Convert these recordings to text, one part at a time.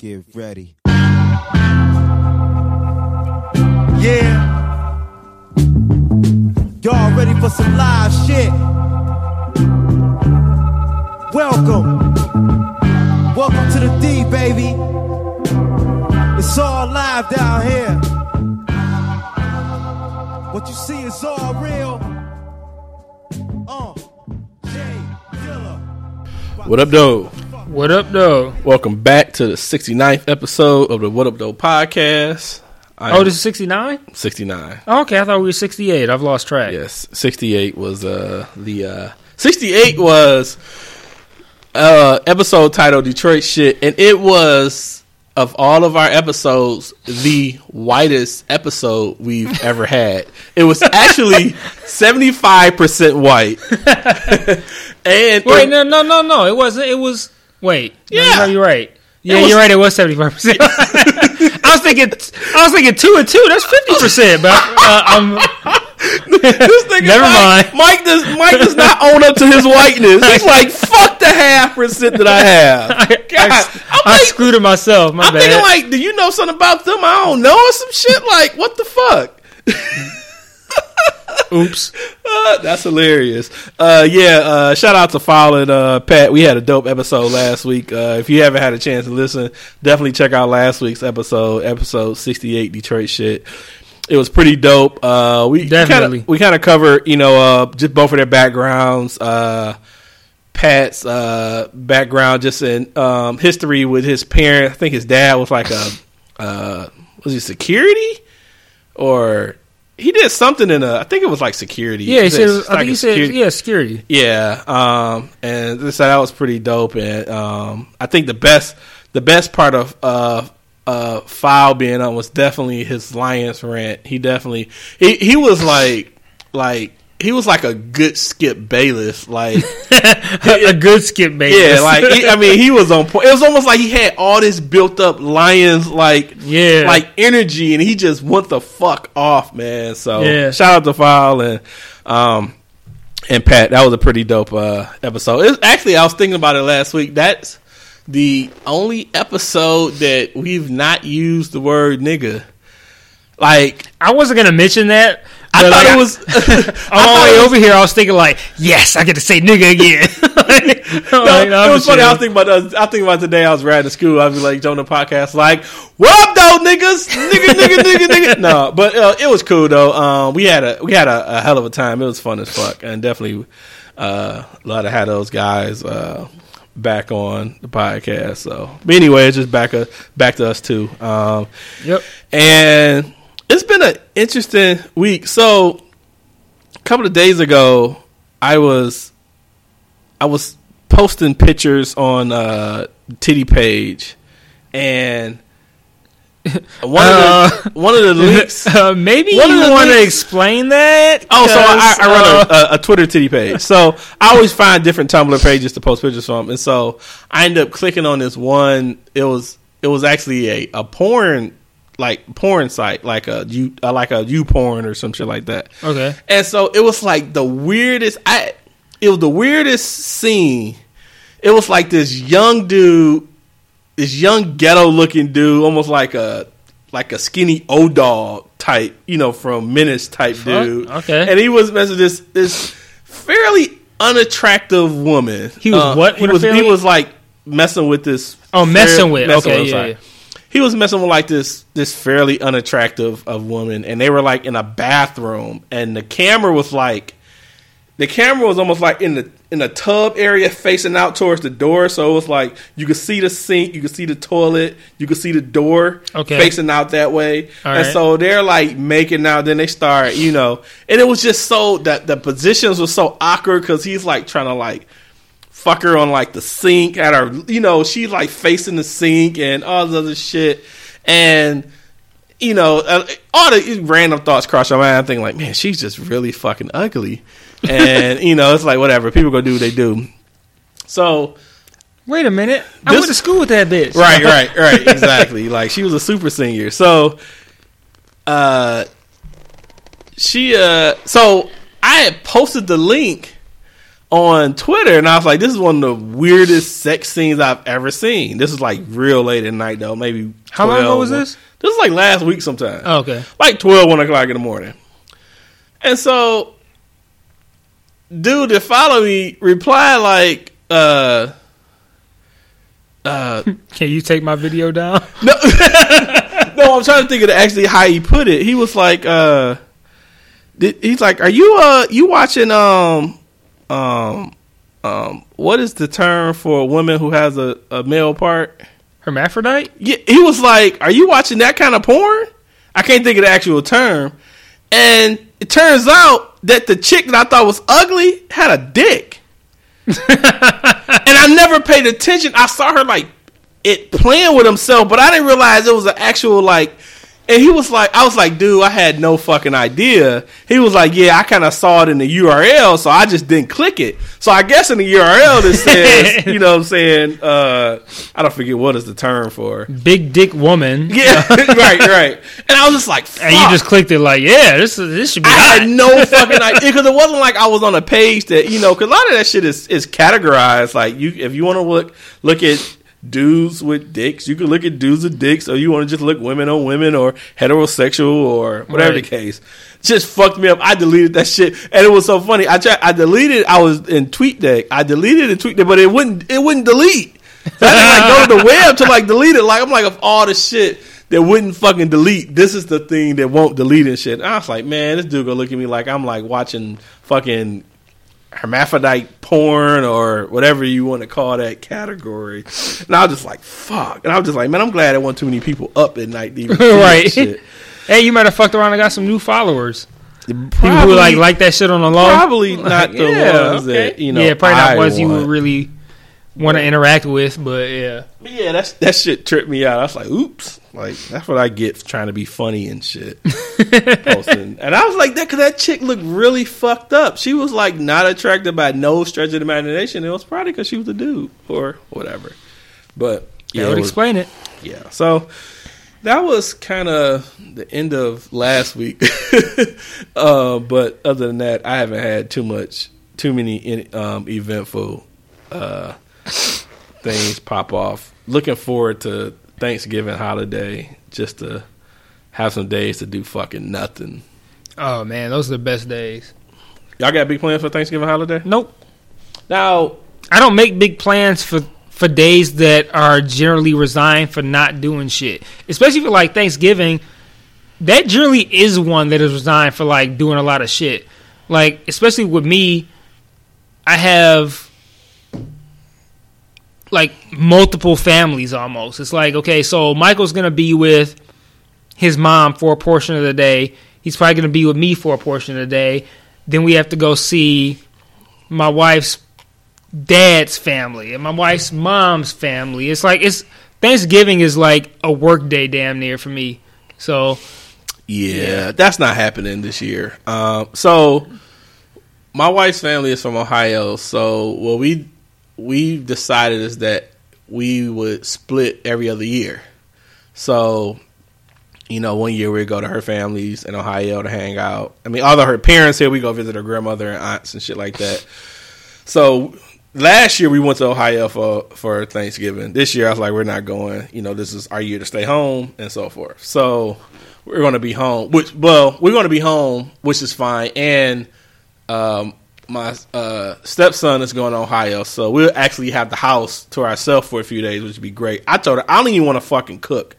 Get ready. Yeah. Y'all ready for some live shit? Welcome. Welcome to the D, baby. It's all live down here. What you see is all real. J Dilla. What up, though? What up, though? Welcome back to the 69th episode of the What Up, Though podcast. This is 69? 69. Oh, okay, I thought we were 68. I've lost track. Yes, 68 was episode titled Detroit Shit, and it was, of all of our episodes, the whitest episode we've ever had. It was actually 75% white. And wait, no, it wasn't. It was... Wait. Yeah. No, you're right. Yeah, you're right. It was 75%. I was thinking 2 and 2. That's 50%. But this nigga, never mind. Mike does not own up to his whiteness. He's like, fuck the 0.5% that I have. I screwed it myself. My bad. Thinking like, do you know something about them? I don't know, or some shit. Like, what the fuck? Oops. That's hilarious. Shout out to Fallen, Pat. We had a dope episode last week. If you haven't had a chance to listen, definitely check out last week's episode 68, Detroit Shit. It was pretty dope. We kind of covered, just both of their backgrounds. Pat's background just in history with his parents. I think his dad was like a was he security or... He did something I think it was like security. Yeah, security. Yeah, and so that was pretty dope. And I think the best part of Foul being on was definitely his Lions rant. He was like a good Skip Bayless, like a good Skip Bayless. Yeah, like he was on point. It was almost like he had all this built up Lions energy, and he just went the fuck off, man. So Shout out to Foul and Pat. That was a pretty dope episode. I was thinking about it last week. That's the only episode that we've not used the word nigga. Like, I wasn't gonna mention that. I thought it was on my way over here. I was thinking like, yes, I get to say nigga again. It was funny. I was thinking about today. I was riding to school. I was like, joining the podcast, like, what up, though, niggas? Nigga. No, but it was cool though. We had a hell of a time. It was fun as fuck, and definitely glad I had those guys back on the podcast. So, but anyway, it's just back to us too. Yep, and. It's been an interesting week. So, a couple of days ago, I was posting pictures on Titty Page, and one of the leaks. Maybe you want to explain that. Oh, so I run a Twitter Titty Page. So I always find different Tumblr pages to post pictures from, and so I ended up clicking on this one. It was actually a porn. Like porn site, like a YouPorn or some shit like that. Okay, and so it was like the weirdest. It was the weirdest scene. It was like this young dude, this young ghetto looking dude, almost like a skinny old dog type, from Menace type dude. Okay, and he was messing this fairly unattractive woman. He was what? He was like messing with this. Oh, messing with. He was messing with like this fairly unattractive of woman, and they were like in a bathroom, and the camera was almost like in the tub area facing out towards the door, so it was like you could see the sink, you could see the toilet, you could see the door facing out that way. All and right. So they're like making out, then they start, and it was just so that the positions were so awkward because he's like trying to like fuck her on like the sink at her, she's like facing the sink and all this other shit, and all the random thoughts cross my mind. I'm thinking like, man, she's just really fucking ugly, and it's like whatever, people gonna do what they do. So wait a minute, I went to school with that bitch. Right, exactly. Like she was a super senior, so she. So I had posted the link on Twitter, and I was like, this is one of the weirdest sex scenes I've ever seen. This is like real late at night, though. Maybe how long ago was this? This is like last week sometime. Oh, okay. Like 12, 1 o'clock in the morning. And so, dude that followed me replied like, can you take my video down? No. No, I'm trying to think of actually how he put it. He was like, he's like, are you you watching what is the term for a woman who has a male part? Hermaphrodite? Yeah, he was like, are you watching that kind of porn? I can't think of the actual term. And it turns out that the chick that I thought was ugly had a dick. And I never paid attention. I saw her like it playing with himself, but I didn't realize it was an actual like. And he was like, I was like, dude, I had no fucking idea. He was like, yeah, I kind of saw it in the URL, so I just didn't click it. So I guess in the URL that says, you know what I'm saying, I don't forget what is the term for. Big dick woman. Yeah, right. And I was just like, fuck. And you just clicked it like, yeah, this should be I had no fucking idea. Because it wasn't like I was on a page that, you know, because a lot of that shit is categorized. Like, you, if you want to look at dudes with dicks, you can look at dudes with dicks, or you want to just look women on women, or heterosexual, or whatever right. The case. Just fucked me up. I deleted that shit, and it was so funny. I was in TweetDeck. I deleted and TweetDeck, but it wouldn't delete. So I didn't like go to the web to like delete it. Like I'm like, of all the shit that wouldn't fucking delete, this is the thing that won't delete and shit. And I was like, man, this dude gonna look at me like I'm like watching fucking hermaphrodite porn or whatever you want to call that category. And I was just like, fuck. And I was just like, man, I'm glad there weren't too many people up at night. Right. Shit. Hey, you might have fucked around and got some new followers. Probably, people who like that shit on the low. Probably not the ones that, you know, yeah, probably not ones you would really want to interact with, but yeah. But yeah, that shit tripped me out. I was like, oops. Like, that's what I get for trying to be funny and shit. Posting. And I was like that because that chick looked really fucked up. She was like not attracted by no stretch of the imagination. It was probably because she was a dude or whatever. But yeah, that would explain it. Yeah. So that was kind of the end of last week. But other than that, I haven't had too many eventful things pop off. Looking forward to Thanksgiving holiday just to have some days to do fucking nothing. Oh man, those are the best days. Y'all got big plans for Thanksgiving holiday? Nope. Now I don't make big plans for days that are generally resigned for not doing shit. Especially for like Thanksgiving, that generally is one that is resigned for like doing a lot of shit. Like especially with me, I have like multiple families almost. It's like, okay, so Michael's going to be with his mom for a portion of the day. He's probably going to be with me for a portion of the day. Then we have to go see my wife's dad's family and my wife's mom's family. It's like, Thanksgiving is like a work day damn near for me. So yeah, that's not happening this year. So my wife's family is from Ohio. So what we decided is that we would split every other year. So, you know, one year we go to her family's in Ohio to hang out. I mean, although her parents here, we go visit her grandmother and aunts and shit like that. So last year we went to Ohio for Thanksgiving. This year I was like, we're not going. You know, this is our year to stay home and so forth. So we're going to be home, which is fine. And, my stepson is going to Ohio, so we'll actually have the house to ourselves for a few days, which would be great. I told her, I don't even want to fucking cook.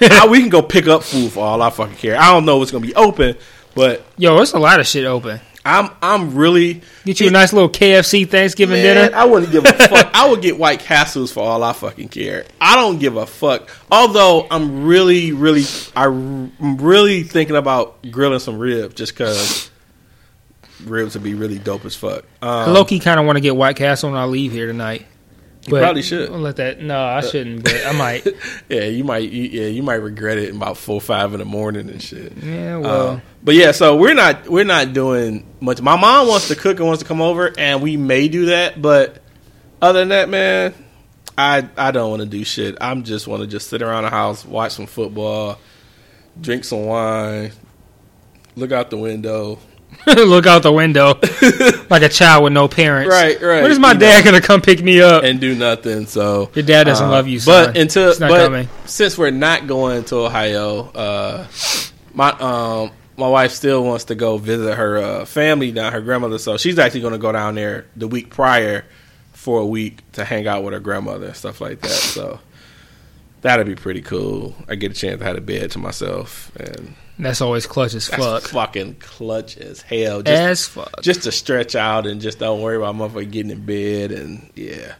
We can go pick up food for all I fucking care. I don't know what's going to be open, but... Yo, it's a lot of shit open. I'm really... Get you a nice little KFC Thanksgiving dinner? I wouldn't give a fuck. I would get White Castles for all I fucking care. I don't give a fuck. Although, I'm really thinking about grilling some ribs just because... Ribs would be really dope as fuck. Loki kind of want to get White Castle when I leave here tonight. You probably should. I'll let that. No, I shouldn't. But I might. Yeah, you might. You might regret it in about 4 or 5 in the morning and shit. Yeah, well. But yeah, so we're not doing much. My mom wants to cook and wants to come over, and we may do that. But other than that, man, I don't want to do shit. I'm just want to just sit around the house, watch some football, drink some wine, look out the window. Look out the window like a child with no parents. Right, right. When is my dad going to come pick me up? And do nothing, so... Your dad doesn't love you, son. But since we're not going to Ohio, my wife still wants to go visit her family down, her grandmother, so she's actually going to go down there the week prior for a week to hang out with her grandmother and stuff like that, so... That'd be pretty cool. I get a chance to have a bed to myself. And that's always clutch as fuck. That's fucking clutch as hell. Just, as fuck. Just to stretch out and just don't worry about motherfucker getting in bed. And yeah.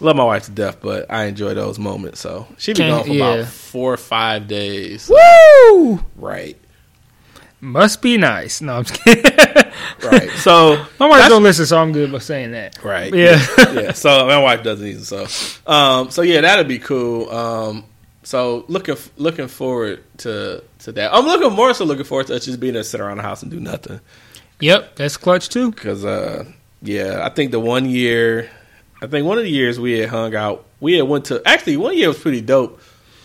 Love my wife to death, but I enjoy those moments. So she be gone for about 4 or 5 days. So. Woo! Right. Must be nice. No, I'm just kidding. Right. So my wife don't listen, so I'm good by saying that. Right. Yeah. Yeah. So my wife doesn't either. So, yeah, that'd be cool. So looking forward to that. I'm looking forward to us just being able to sit around the house and do nothing. Yep, that's clutch too. Because yeah, I think one of the years we had hung out, we had went to actually one year was pretty dope.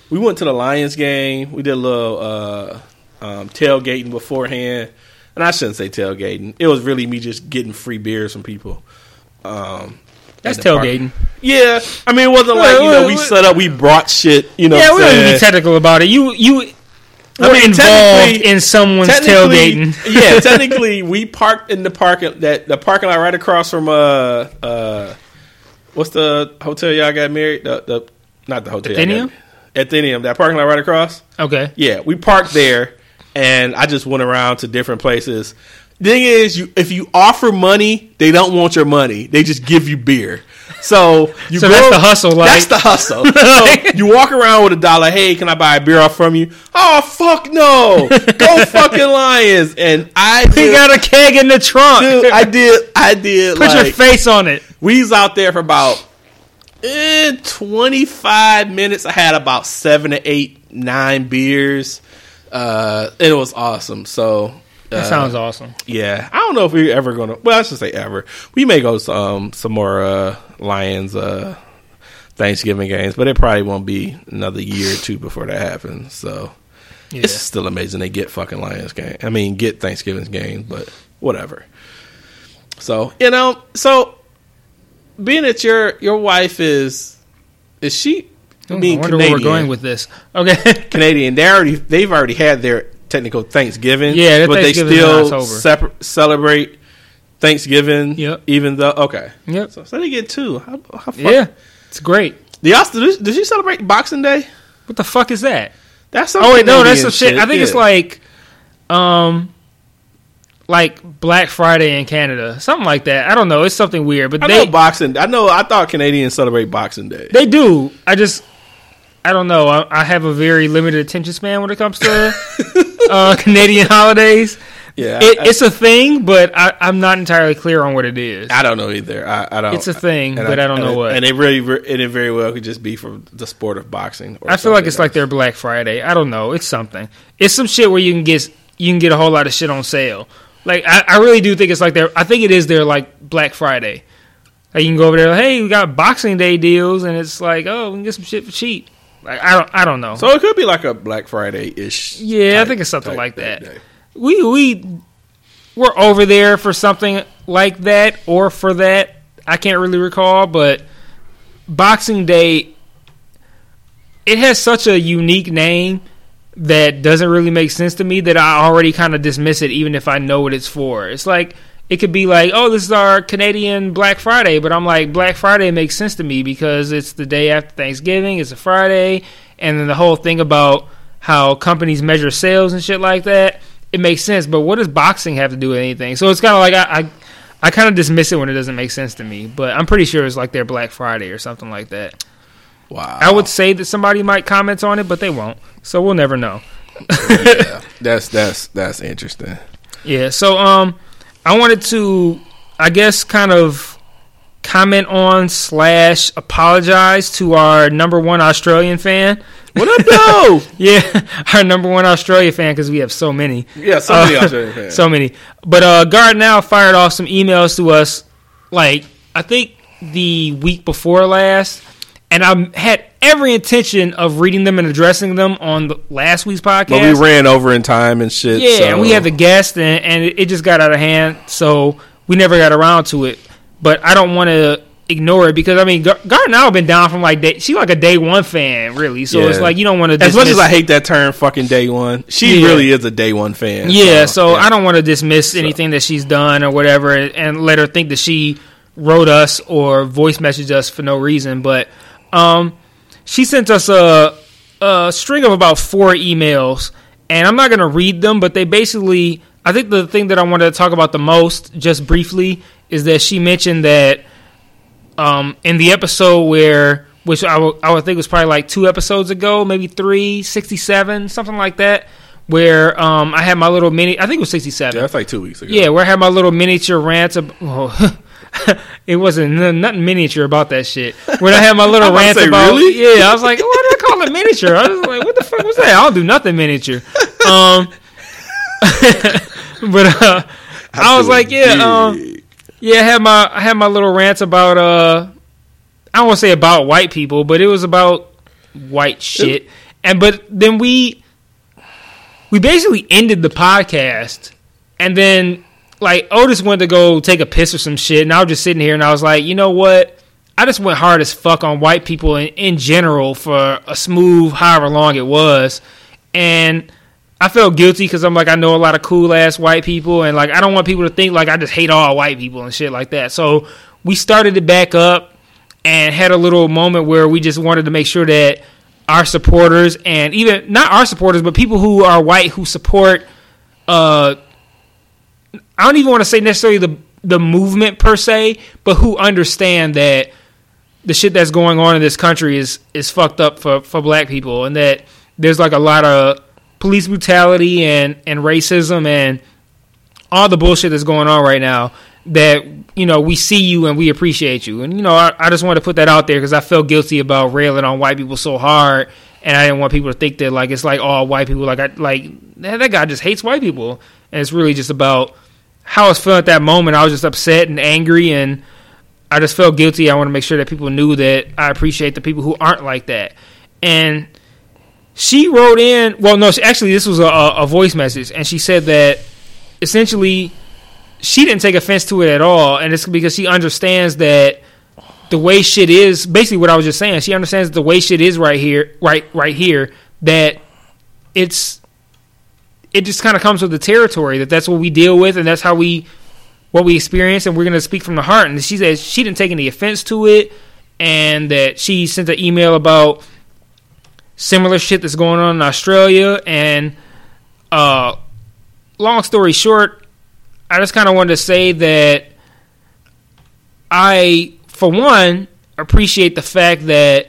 We went to the Lions game. We did a little tailgating beforehand. And I shouldn't say tailgating. It was really me just getting free beers from people. That's tailgating. Yeah. I mean, it wasn't like, we set up, we brought shit, Yeah, we don't need to be technical about it. You were involved in someone's tailgating. Yeah, technically, we parked in the parking lot right across from, what's the hotel y'all got married? Not the hotel. Athenium? Athenium, that parking lot right across. Okay. Yeah, we parked there. And I just went around to different places. Thing is, if you offer money, they don't want your money. They just give you beer. So that's the hustle. That's the hustle. So you walk around with $1. Hey, can I buy a beer off from you? Oh, fuck no. Go fucking Lions. And we got a keg in the trunk. Dude, I did. Put your face on it. We was out there for about 25 minutes. I had about 7 to 8, 9 beers. It was awesome. So that sounds awesome. Yeah, I don't know if we're ever gonna. Well, I should say ever. We may go some more Lions Thanksgiving games, but it probably won't be another year or two before that happens. So yeah. It's still amazing they get fucking Lions game. I mean, get Thanksgiving games, but whatever. So so being that your wife is she. I wonder Canadian. Where we're going with this. Okay, Canadian. They've already had their technical Thanksgiving. Yeah, but Thanksgiving they still celebrate Thanksgiving. Yep. Even though Yep. So they get two. How fuck? Yeah, it's great. Did you celebrate Boxing Day? What the fuck is that? That's some that's some shit. I think it's like Black Friday in Canada, something like that. I don't know. It's something weird, but I know Boxing. I know. I thought Canadians celebrate Boxing Day. They do. I don't know. I have a very limited attention span when it comes to Canadian holidays. Yeah, it's a thing, but I'm not entirely clear on what it is. I don't know either. I don't. It's a thing, but I don't know what. And it very well could just be for the sport of boxing. Or I feel like it's like their Black Friday. I don't know. It's something. It's some shit where you can get a whole lot of shit on sale. Like I really do think it's like their. I think it is their like Black Friday. Like you can go over there. Like, hey, we got Boxing Day deals, and it's like we can get some shit for cheap. Like, I don't know. So it could be like a Black Friday ish. Yeah, I think it's something like that. Day. We're over there for something like that or for that. I can't really recall, but Boxing Day. It has such a unique name that doesn't really make sense to me. That I already kind of dismiss it, even if I know what it's for. It's like it could be like, oh, this is our Canadian Black Friday, but I'm like, Black Friday makes sense to me because it's the day after Thanksgiving, it's a Friday, and then the whole thing about how companies measure sales and shit like that, it makes sense, but what does boxing have to do with anything? So it's kind of like, I kind of dismiss it when it doesn't make sense to me, but I'm pretty sure it's like their Black Friday or something like that. Wow. I would say that somebody might comment on it, but they won't, so we'll never know. Yeah, that's interesting. Yeah, so, I wanted to, I guess, kind of comment on / apologize to our number one Australian fan. What up, though? Yeah, our number one Australian fan because we have so many. Yeah, so many Australian fans. So many. But Gartenau fired off some emails to us, I think the week before last, and I had every intention of reading them and addressing them on the last week's podcast. But we ran over in time and shit. Yeah, so. And we had the guest, and it just got out of hand, so we never got around to it. But I don't want to ignore it because, I mean, Gartenau been down from like day, she's like a day one fan, really. So yeah. It's like you don't want to dismiss. As much as I hate that term, fucking day one, she really is a day one fan. Yeah, so I don't want to dismiss anything that she's done or whatever and let her think that she wrote us or voice messaged us for no reason. But she sent us a string of about 4 emails, and I'm not going to read them, but they basically, I think the thing that I wanted to talk about the most, just briefly, is that she mentioned that in the episode where, which I would think was probably like 2 episodes ago, maybe 3, 67, something like that, where I had my little mini, I think it was 67. Yeah, that's like 2 weeks ago. Yeah, where I had my little miniature rant about, it wasn't nothing miniature about that shit. When I had my little rant about, really? Yeah, I was like, why did I call it miniature? I was like, what the fuck was that? I don't do nothing miniature. But I was like, yeah, I had my little rant about I don't want to say about white people, but it was about white shit. And but then we basically ended the podcast, and then like Otis went to go take a piss or some shit, and I was just sitting here, and I was like, you know what? I just went hard as fuck on white people in general for a smooth however long it was, and I felt guilty because I'm like, I know a lot of cool ass white people, and like I don't want people to think like I just hate all white people and shit like that. So we started it back up and had a little moment where we just wanted to make sure that our supporters, and even not our supporters, but people who are white who support, I don't even want to say necessarily the movement per se, but who understand that the shit that's going on in this country is fucked up for black people, and that there's like a lot of police brutality and racism and all the bullshit that's going on right now, that, you know, we see you and we appreciate you. And, you know, I just wanted to put that out there because I felt guilty about railing on white people so hard, and I didn't want people to think that, like, it's like all white people. Like, that guy just hates white people. And it's really just about how I was feeling at that moment. I was just upset and angry, and I just felt guilty. I want to make sure that people knew that I appreciate the people who aren't like that. And she wrote in, well, no, actually, this was a voice message, and she said that essentially she didn't take offense to it at all, and it's because she understands that the way shit is, basically what I was just saying, she understands the way shit is right here, that it just kind of comes with the territory, that's what we deal with, and that's how what we experience, and we're going to speak from the heart. And she said she didn't take any offense to it, and that she sent an email about similar shit that's going on in Australia, and long story short, I just kind of wanted to say that I, for one, appreciate the fact that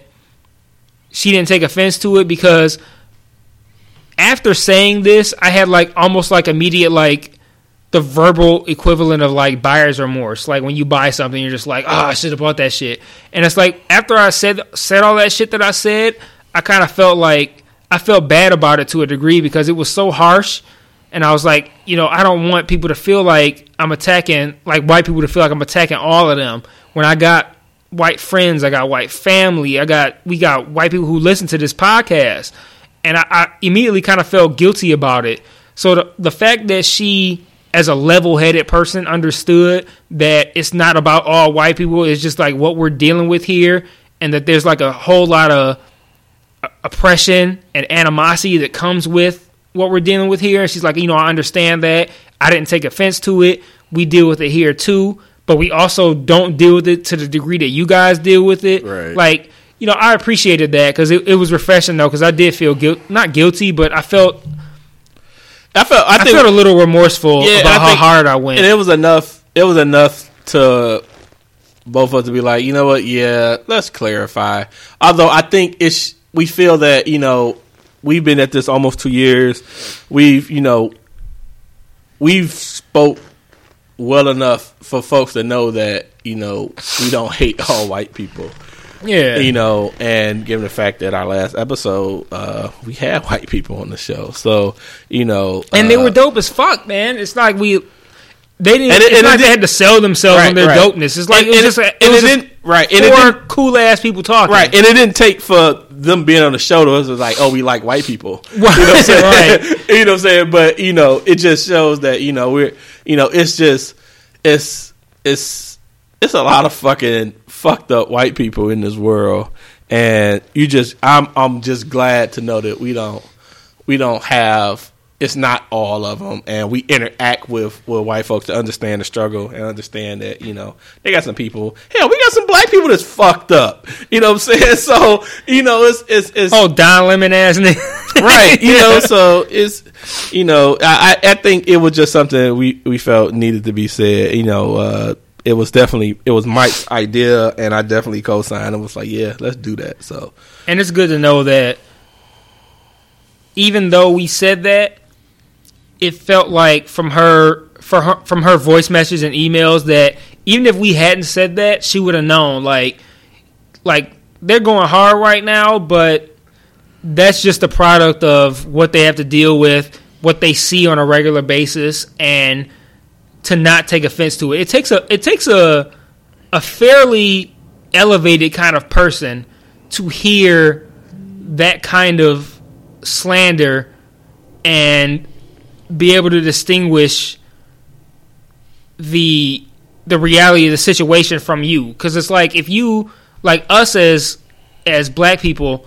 she didn't take offense to it, because after saying this, I had like almost like immediate like the verbal equivalent of like buyer's remorse. Like when you buy something, you're just like, oh, I should have bought that shit. And it's like after I said all that shit that I said, I kind of felt like I felt bad about it to a degree because it was so harsh, and I was like, you know, I don't want people to feel like I'm attacking, like white people to feel like I'm attacking all of them. When I got white friends, I got white family, we got white people who listen to this podcast, and I immediately kind of felt guilty about it. So the fact that she, as a level-headed person, understood that it's not about all white people, it's just like what we're dealing with here, and that there's like a whole lot of oppression and animosity that comes with what we're dealing with here. And she's like, you know, I understand that. I didn't take offense to it. We deal with it here too, but we also don't deal with it to the degree that you guys deal with it. Right. Like, you know, I appreciated that because it was refreshing though, because I did feel not guilty, but I felt a little remorseful about how hard I went. And it was enough to both of us to be like, you know what? Yeah, let's clarify. Although I think we feel that, you know, we've been at this almost 2 years. We've spoke well enough for folks to know that, you know, we don't hate all white people. Yeah. You know, and given the fact that our last episode, we had white people on the show. So, you know. And they were dope as fuck, man. It's like they had to sell themselves on their dopeness. It's like it was just four cool ass people talking. Right. And it didn't take for them being on the show to us was like, oh, we like white people. You know what I'm saying? Right. You know what I'm saying? But, you know, it just shows that, you know, we're, you know, it's just, it's a lot of fucking fucked up white people in this world. And you just, I'm just glad to know that we don't have, it's not all of them, and we interact with white folks to understand the struggle and understand that, you know, they got some people. Hell, we got some black people that's fucked up. You know what I'm saying? So, you know, it's oh, Don Lemon ass nigga. Right. You know, so it's, you know, I think it was just something we felt needed to be said. You know, it was Mike's idea, and I definitely co-signed. I was like, yeah, let's do that. So, and it's good to know that even though we said that, it felt like from her voice messages and emails that even if we hadn't said that, she would have known like they're going hard right now, but that's just a product of what they have to deal with, what they see on a regular basis, and to not take offense to it. It takes a fairly elevated kind of person to hear that kind of slander and be able to distinguish the reality of the situation from you. Because it's like, if you, like us as black people,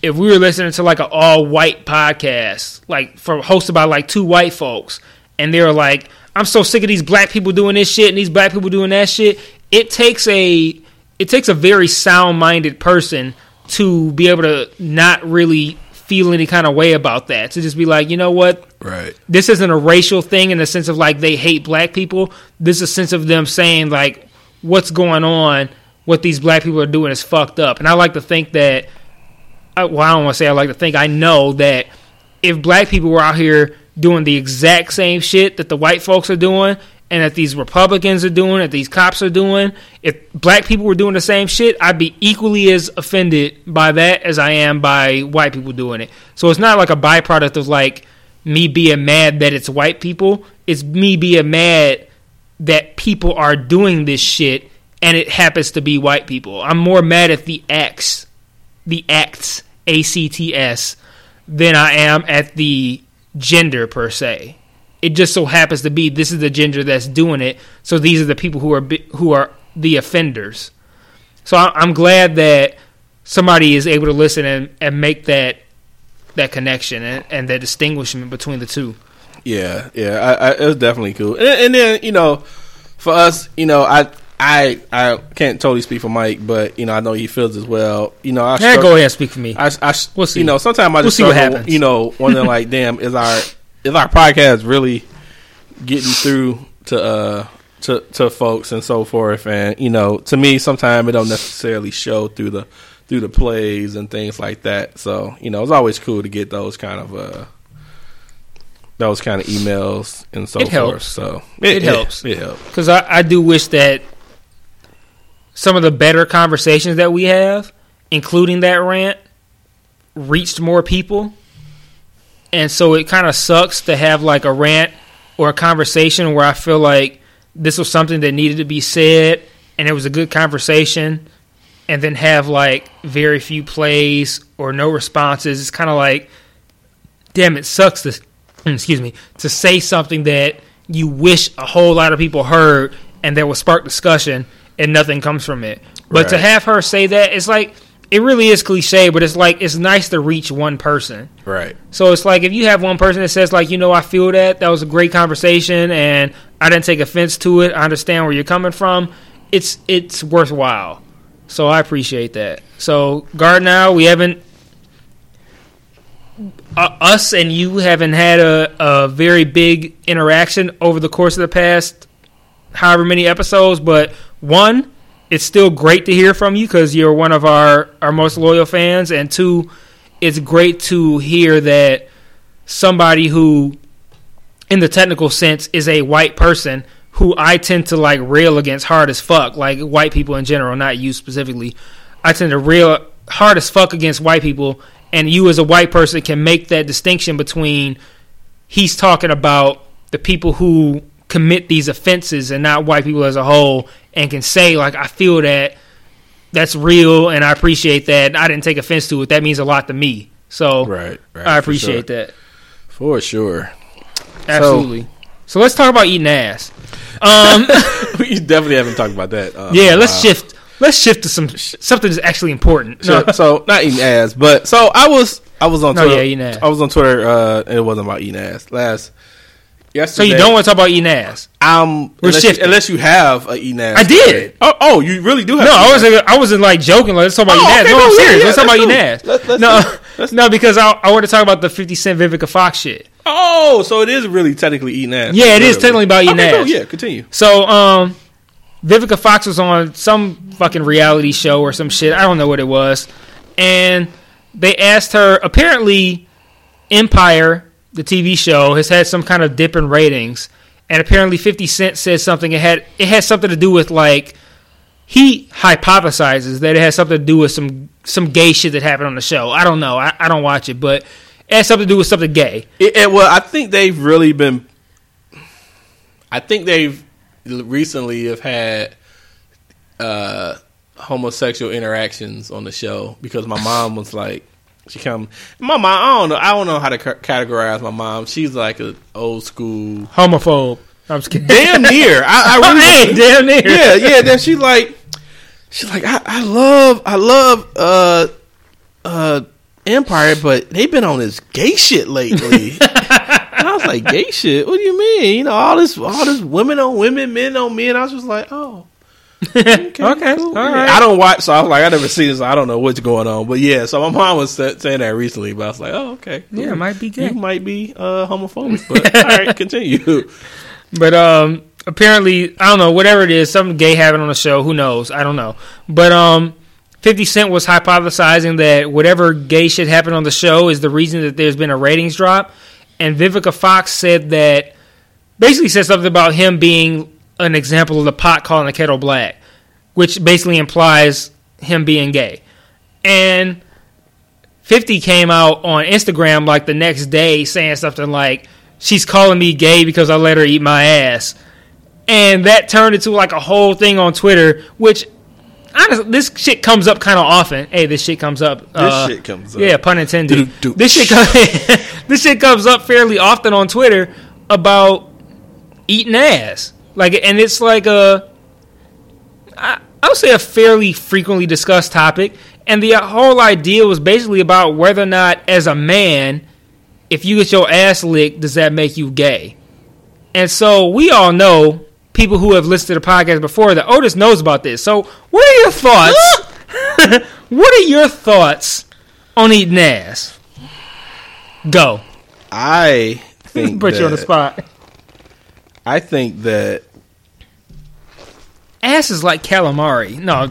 if we were listening to like an all-white podcast, like hosted by like two white folks, and they're like, I'm so sick of these black people doing this shit and these black people doing that shit, it takes a very sound-minded person to be able to not really feel any kind of way about that, to just be like, you know what, right, this isn't a racial thing in the sense of like they hate black people. This is a sense of them saying like, what's going on, what these black people are doing is fucked up. And I like to think that, well, I don't want to say I like to think, I know that if black people were out here doing the exact same shit that the white folks are doing, and that these Republicans are doing, that these cops are doing, if black people were doing the same shit, I'd be equally as offended by that as I am by white people doing it. So it's not like a byproduct of like me being mad that it's white people. It's me being mad that people are doing this shit and it happens to be white people. I'm more mad at the acts, ACTS, than I am at the gender per se. It just so happens to be this is the gender that's doing it, so these are the people who are the offenders. So I'm glad that somebody is able to listen and make that connection and that distinguishment between the two. Yeah, it was definitely cool. And then, you know, for us, you know, I can't totally speak for Mike, but, you know, I know he feels as well. You know, go ahead and speak for me. We'll see. You know, sometimes I just see what happens. You know, wondering like, damn, is our podcast really getting through to folks and so forth? And, you know, to me, sometimes it don't necessarily show through the plays and things like that. So, you know, it's always cool to get those kind of emails and so forth. So it helps. It helps, because I do wish that some of the better conversations that we have, including that rant, reached more people. And so it kind of sucks to have like a rant or a conversation where I feel like this was something that needed to be said and it was a good conversation, and then have like very few plays or no responses. It's kind of like, damn, it sucks to say something that you wish a whole lot of people heard and that will spark discussion, and nothing comes from it. But to have her say that, it's like, it really is cliche, but it's like, it's nice to reach one person. Right. So it's like, if you have one person that says like, you know, I feel that was a great conversation and I didn't take offense to it, I understand where you're coming from, it's worthwhile. So I appreciate that. So Gartenau, we haven't, us and you haven't had a very big interaction over the course of the past however many episodes, but one, it's still great to hear from you because you're one of our most loyal fans. And two, it's great to hear that somebody who, in the technical sense, is a white person, who I tend to like rail against hard as fuck, like white people in general, not you specifically. I tend to rail hard as fuck against white people, and you as a white person can make that distinction between he's talking about the people who commit these offenses and not white people as a whole, and can say like, I feel that that's real, and I appreciate that. And I didn't take offense to it. That means a lot to me. So right, I appreciate that. For sure. Absolutely. So let's talk about eating ass. We definitely haven't talked about that. Let's shift. Let's shift to something that's actually important. No. So not eating ass, but so I was on Twitter. No, yeah, eating ass. I was on Twitter, and it wasn't about eating ass. Yesterday. So you don't want to talk about eating ass. Unless you have a eating ass. I did. Oh, you really do have? No, I wasn't like joking. Like, let's talk about eating ass. Okay, no, I'm serious. Yeah, let's talk about eating ass. Because I want to talk about the 50 Cent Vivica Fox shit. Oh, so it is really technically eating ass. Yeah, it is technically about eating ass. Cool, yeah, continue. So, Vivica Fox was on some fucking reality show or some shit. I don't know what it was, and they asked her. Apparently, Empire, the TV show, has had some kind of dip in ratings, and apparently 50 Cent said something. It has something to do with, like, he hypothesizes that it has something to do with some gay shit that happened on the show. I don't know. I don't watch it, but it has something to do with something gay. I think they've really been. I think they've recently have had homosexual interactions on the show, because my mom was like. I don't know how to categorize my mom. She's like an old school homophobe. I'm just kidding. Damn near. I really damn near. Yeah. Then she's like, I love Empire, but they've been on this gay shit lately. And I was like, gay shit? What do you mean? You know, all this women on women, men on men. I was just like, oh. Okay. Cool. All right. I don't watch, so I was like, I never seen this. So I don't know what's going on, but yeah. So my mom was saying that recently, but I was like, oh, okay, cool. Yeah, it might be gay. You might be homophobic, but all right, continue. But apparently, I don't know, whatever it is, something gay happened on the show. Who knows? I don't know. But 50 Cent was hypothesizing that whatever gay shit happened on the show is the reason that there's been a ratings drop. And Vivica Fox said that, basically said something about him being an example of the pot calling the kettle black, which basically implies him being gay. And 50 came out on Instagram like the next day saying something like, she's calling me gay because I let her eat my ass. And that turned into like a whole thing on Twitter, which honestly, this shit comes up kind of often. Hey, this shit comes up. This shit comes up. Yeah, pun intended. This shit comes up fairly often on Twitter about eating ass. Like, and it's like I would say a fairly frequently discussed topic, and the whole idea was basically about whether or not, as a man, if you get your ass licked, does that make you gay? And so we all know, people who have listened to the podcast before, that Otis knows about this. So what are your thoughts? What are your thoughts on eating ass? Go. I think put you on the spot. I think that ass is like calamari. No,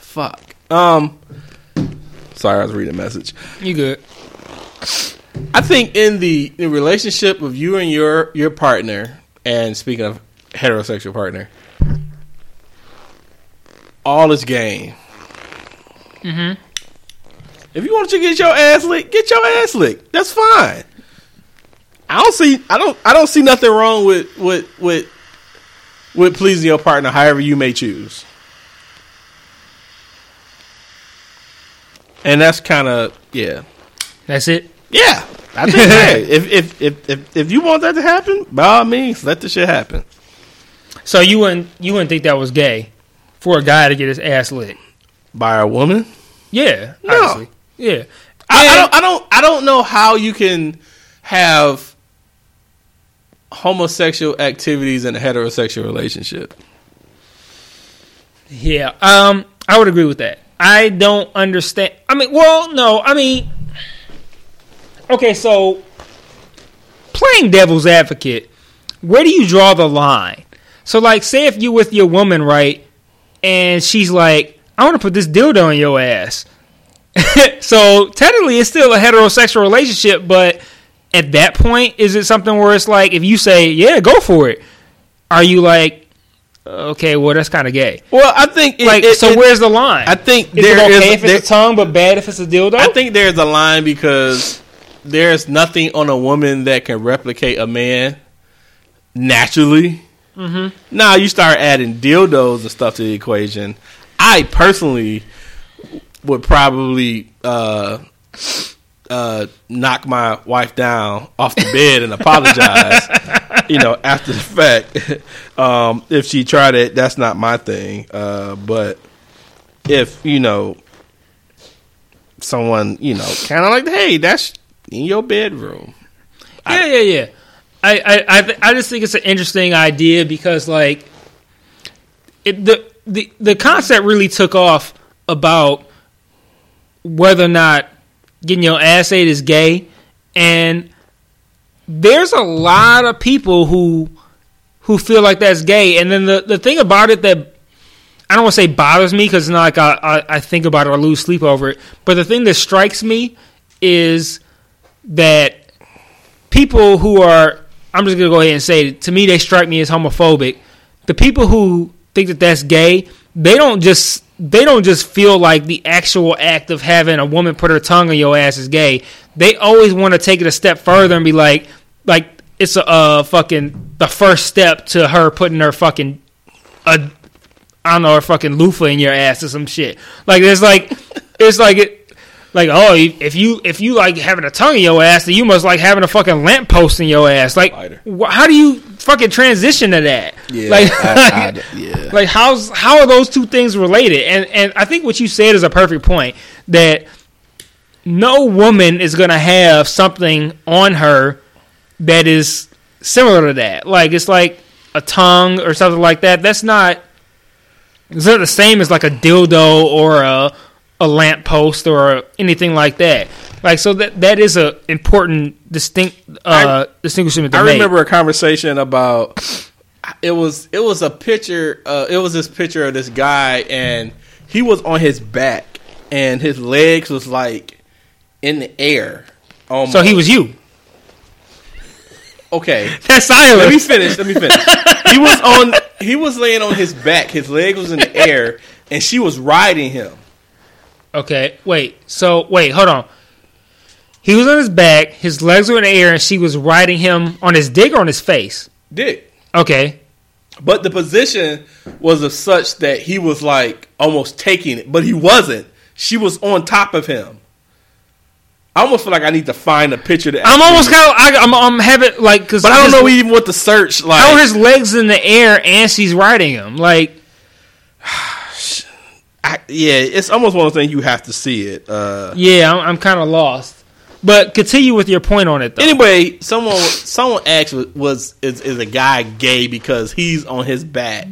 fuck. Sorry, I was reading a message. You good? I think in the relationship of you and your partner, and speaking of heterosexual partner, all is game. Mm-hmm. If you want to get your ass licked, get your ass licked. That's fine. I don't see nothing wrong with pleasing your partner however you may choose. And that's kind of, yeah. That's it? Yeah. I think hey, if you want that to happen, by all means, let the shit happen. So you wouldn't think that was gay for a guy to get his ass licked? By a woman? Yeah. No. Obviously. Yeah, I don't know how you can have homosexual activities in a heterosexual relationship. Yeah, I would agree with that. I don't understand. I mean, well, no, I mean, okay, so playing devil's advocate, where do you draw the line? So, like, say if you're with your woman, right, and she's like, I want to put this dildo in your ass. So technically it's still a heterosexual relationship, but at that point, is it something where it's like, if you say, yeah, go for it, are you like, okay, well, that's kind of gay? Well, I think where's the line? I think it's okay if it's a tongue, but bad if it's a dildo? I think there's a line, because there's nothing on a woman that can replicate a man naturally. Mm-hmm. Now you start adding dildos and stuff to the equation. I personally would probably knock my wife down off the bed and apologize, you know, after the fact. If she tried it, that's not my thing. But if, you know, someone, you know, kind of like, hey, that's in your bedroom. Yeah. I just think it's an interesting idea because, like, the concept really took off about whether or not getting your ass ate is gay, and there's a lot of people who feel like that's gay. And then the thing about it that I don't want to say bothers me, because it's not like I think about it or lose sleep over it, but the thing that strikes me is that people who are, I'm just going to go ahead and say it, to me they strike me as homophobic. The people who think that that's gay, they don't just feel like the actual act of having a woman put her tongue on your ass is gay. They always want to take it a step further and be like it's a fucking the first step to her putting her fucking her fucking loofah in your ass or some shit. Like there's like it's like it like oh if you like having a tongue in your ass, then you must like having a fucking lamppost in your ass. Like how do you fucking transition to that? Yeah, like how are those two things related? And I think what you said is a perfect point, that no woman is gonna have something on her that is similar to that. Like it's like a tongue or something like that. It's not the same as like a dildo or a lamppost or anything like that. Like so that is a important distinguishment. I remember a conversation about it was a picture. It was this picture of this guy, and he was on his back, and his legs was like in the air. Almost. So he was you. Okay, that's silent. Let me finish. He was laying on his back. His leg was in the air, and she was riding him. Okay, wait. So wait, hold on. He was on his back, his legs were in the air, and she was riding him on his dick or on his face? Dick. Okay. But the position was of such that he was like almost taking it, but he wasn't. She was on top of him. I almost feel like I need to find a picture. I'm almost kind of, I'm having like, because I don't know even what to search. Like, how are his legs in the air and she's riding him? Like, it's almost one of the things you have to see it. I'm kind of lost. But continue with your point on it, though. Anyway, someone asked, is a guy gay because he's on his back,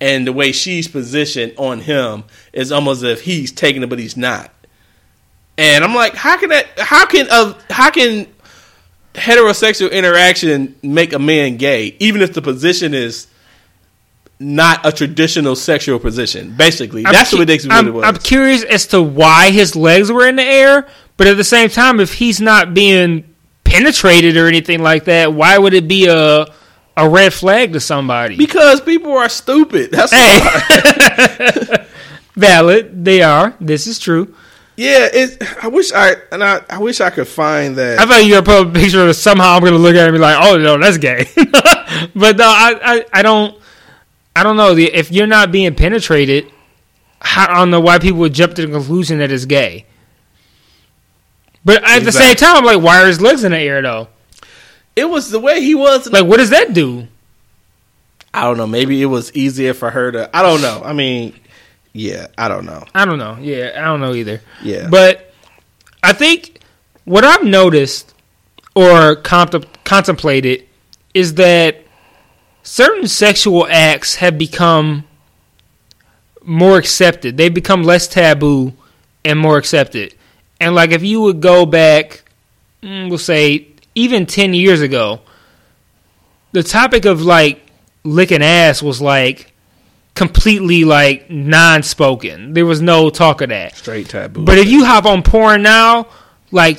and the way she's positioned on him is almost as if he's taking it, but he's not. And I'm like, how can heterosexual interaction make a man gay, even if the position is not a traditional sexual position? Basically, that's what it was. I'm curious as to why his legs were in the air. But at the same time, if he's not being penetrated or anything like that, why would it be a red flag to somebody? Because people are stupid. That's why. Valid. They are. This is true. Yeah, I wish I could find that. I thought you were going to put a picture of somehow I'm going to look at it and be like, oh, no, that's gay. But no, I don't know. If you're not being penetrated, I don't know why people would jump to the conclusion that it's gay. But at the same time, I'm like, why are his legs in the air, though? It was the way he was. Like, what does that do? I don't know. Maybe it was easier for her to... I don't know. I mean, yeah, I don't know. I don't know. Yeah, I don't know either. Yeah. But I think what I've noticed or contemplated is that certain sexual acts have become more accepted. They've become less taboo and more accepted. And, like, if you would go back, we'll say, even 10 years ago, the topic of, like, licking ass was, like, completely, like, non-spoken. There was no talk of that. Straight taboo. But if you hop on porn now, like,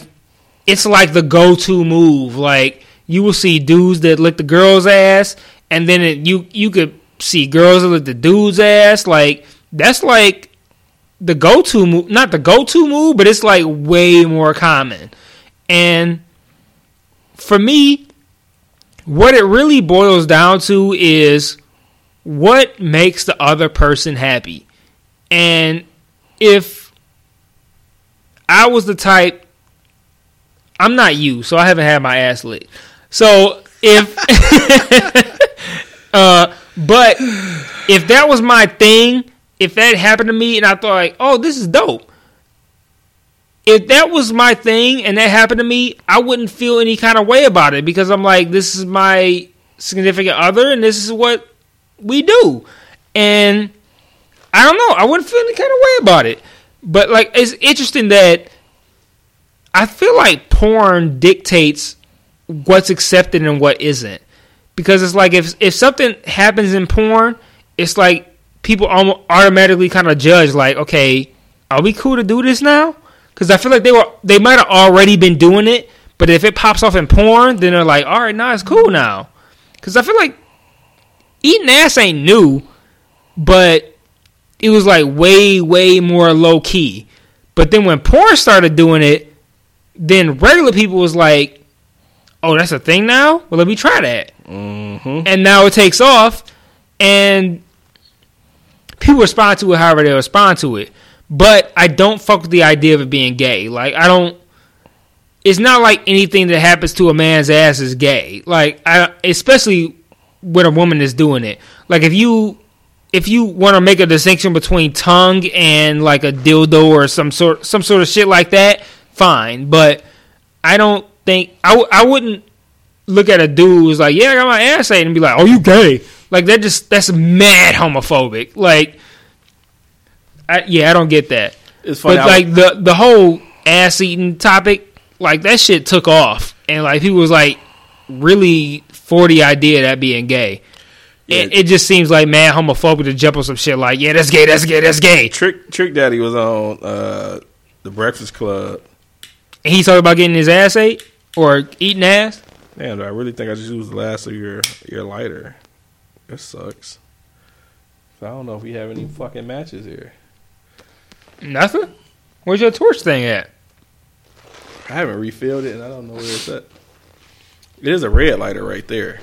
it's, like, the go-to move. Like, you will see dudes that lick the girl's ass, and then you could see girls that lick the dude's ass. Like, that's, like... the go-to move, not the go-to move, but it's like way more common. And for me, What it really boils down to is what makes the other person happy. And if I was the type, I'm not you, so I haven't had my ass licked. So if, but if that was my thing, if that happened to me and I thought like, oh, this is dope. If that was my thing and that happened to me, I wouldn't feel any kind of way about it because I'm like, this is my significant other and this is what we do. And I don't know. I wouldn't feel any kind of way about it. But like, it's interesting that I feel like porn dictates what's accepted and what isn't. Because it's like if something happens in porn, it's like people automatically kind of judge like, okay, are we cool to do this now? Because I feel like they might have already been doing it, but if it pops off in porn, then they're like, all right, nah, it's cool now. Because I feel like eating ass ain't new, but it was like way, way more low-key. But then when porn started doing it, then regular people was like, oh, that's a thing now? Well, let me try that. Mm-hmm. And now it takes off, and people respond to it however they respond to it. But I don't fuck with the idea of it being gay. Like, I don't... It's not like anything that happens to a man's ass is gay. Like, especially when a woman is doing it. Like, if you want to make a distinction between tongue and, like, a dildo or some sort of shit like that, fine. But I don't think... I wouldn't look at a dude who's like, yeah, I got my ass ate, and be like, oh, you gay. Like, that's mad homophobic. Like... I don't get that. It's funny, but like the whole ass eating topic, like that shit took off, and like people was like really for the idea of that being gay. Yeah. It just seems like mad homophobic to jump on some shit like, yeah, that's gay. Trick Daddy was on The Breakfast Club, and he's talking about getting his ass ate or eating ass. Man, I really think I just used the last of your lighter. That sucks. I don't know if we have any fucking matches here. Nothing? Where's your torch thing at? I haven't refilled it and I don't know where it's at. It is a red lighter right there.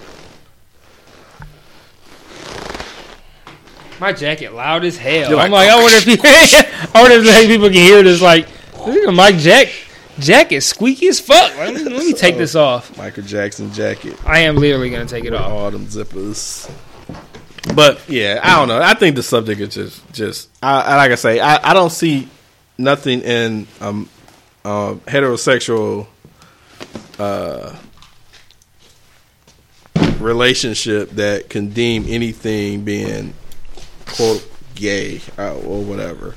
My jacket loud as hell. Like, I'm like, I wonder if people can hear this. Like, look at my jacket squeaky as fuck. Let me take this off. Michael Jackson jacket. I am literally going to take it off. All them zippers. But yeah, I don't know. I think the subject is just. I like I say, I don't see nothing in heterosexual relationship that can deem anything being quote gay or whatever.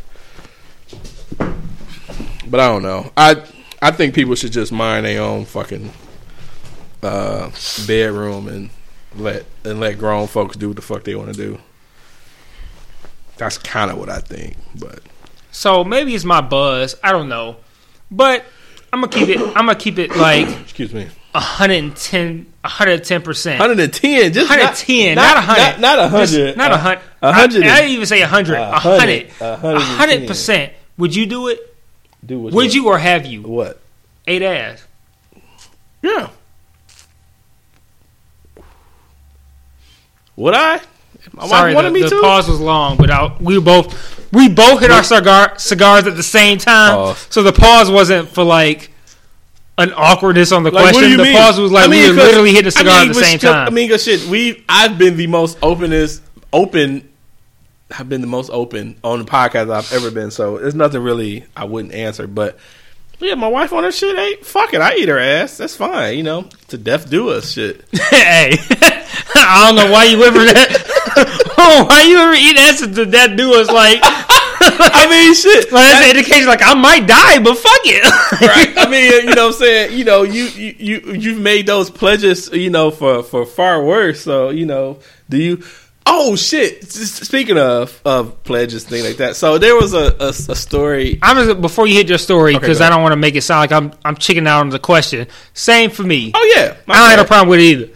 But I don't know. I think people should just mind their own fucking bedroom and. Let grown folks do what the fuck they want to do. That's kind of what I think, but so maybe it's my buzz. I don't know, but I'm gonna keep it like excuse me, 110%. 110, just 110, not 100, not 100, not 100. 100. I didn't even say 100. 100, 100%. Would you do it? Do what? Would you or have you? What? Ate ass. Yeah. Would I? My wife wanted me to. The pause was long, but we both hit our cigars at the same time, so the pause wasn't for like an awkwardness on the question. What do you mean? Pause was like we were literally hitting a cigar at the same time. I mean, cause shit, I've been the most open. I've been the most open on the podcast I've ever been. So there's nothing really I wouldn't answer. But yeah, my wife on her shit. Hey, fuck it, I eat her ass. That's fine. You know, to death do us shit. Hey. I don't know why you ever that. Oh, why you ever eat ass to that dude? It's like, I mean, shit. Like that's an indication. Like I might die, but fuck it. Right. I mean, you know what I'm saying. You know, you've made those pledges. You know, for far worse. So you know, do you? Oh shit! Speaking of pledges, thing like that. So there was a story. Before you hit your story, because I don't want to make it sound like I'm chicking out on the question. Same for me. Oh yeah, I don't have a problem with it either.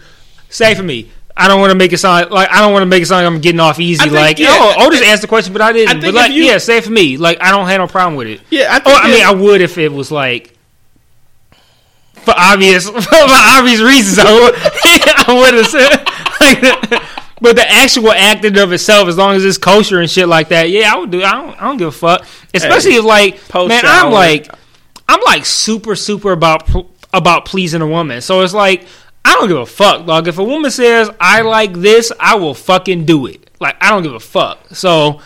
Same for me. I don't want to make it sound like I'm getting off easy. Think, like, yeah, I'll just ask the question, but I didn't. But like, yeah, same for me. Like, I don't have no problem with it. Yeah, I think. Or, I mean, I would if it was like for obvious reasons. I would. what is it? Like, but the actual acting of itself, as long as it's kosher and shit like that, yeah, I would do. I don't give a fuck. Especially if, like, man, I'm like super about pleasing a woman. So it's like, I don't give a fuck, dog. If a woman says I like this, I will fucking do it. Like, I don't give a fuck. So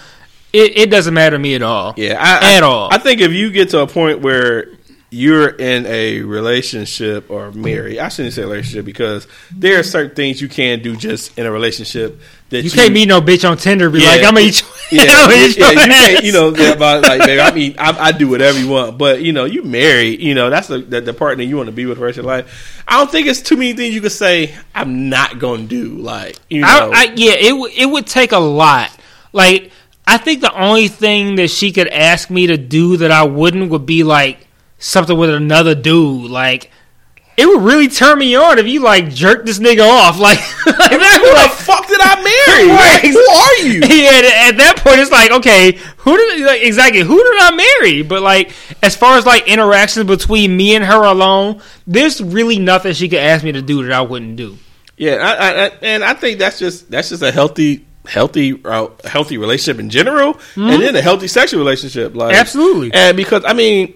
it doesn't matter to me at all. Yeah, I think if you get to a point where you're in a relationship or married, I shouldn't say relationship, because there are certain things you can do just in a relationship that you can't meet no bitch on Tinder and be like, I'm gonna eat you. Yeah, you can't, you know, like, baby, I do whatever you want, but you know, you married, you know, that's the partner you want to be with for the rest of your life. I don't think it's too many things you could say I'm not gonna do. Like, you know, it would take a lot. Like, I think the only thing that she could ask me to do that I wouldn't would be like something with another dude. Like, it would really turn me on if you like jerk this nigga off. Like, who the fuck did I marry? Like, who are you? Yeah, at that point it's like, okay, who did I marry? But like, as far as like interactions between me and her alone, there's really nothing she could ask me to do that I wouldn't do. Yeah, I think that's just a healthy relationship in general, mm-hmm. and then a healthy sexual relationship. Like, absolutely. And because, I mean,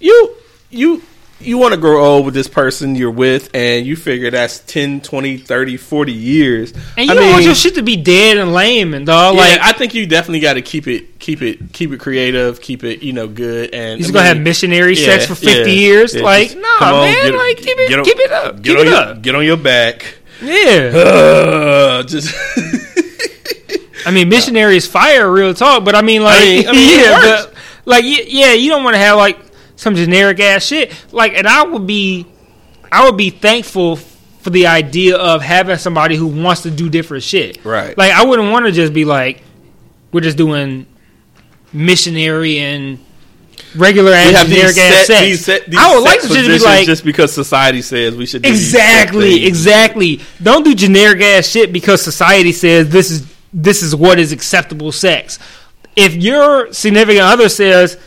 you want to grow old with this person you're with, and you figure that's 10, 20, 30, 40 years. And I mean, want your shit to be dead and lame and all. Yeah, like, I think you definitely got to keep it creative, keep it, you know, good. And you're going to have missionary sex for 50 years? Yeah, like, keep it up. Get on your back. Yeah. I mean, missionary is fire, real talk, but I mean, like, you don't want to have like some generic ass shit. Like, and I would be thankful for the idea of having somebody who wants to do different shit. Right. Like, I wouldn't want to just be like, we're just doing missionary and regular ass generic ass sex. I would like to just be like, just because society says we should do exactly. Don't do generic ass shit because society says this is what is acceptable sex. If your significant other says,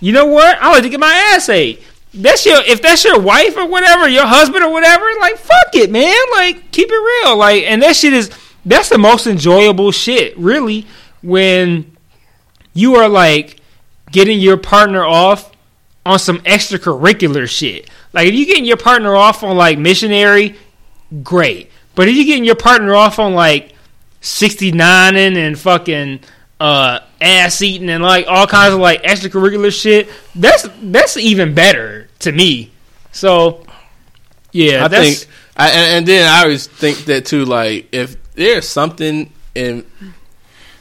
you know what, I like to get my ass ate. If that's your wife or whatever, your husband or whatever, like, fuck it, man. Like, keep it real. Like, and that's the most enjoyable shit, really, when you are like getting your partner off on some extracurricular shit. Like, if you're getting your partner off on like missionary, great. But if you're getting your partner off on like 69ing and fucking ass eating and like all kinds of like extracurricular shit, that's even better to me. So yeah, I think I always think that too, like, if there's something in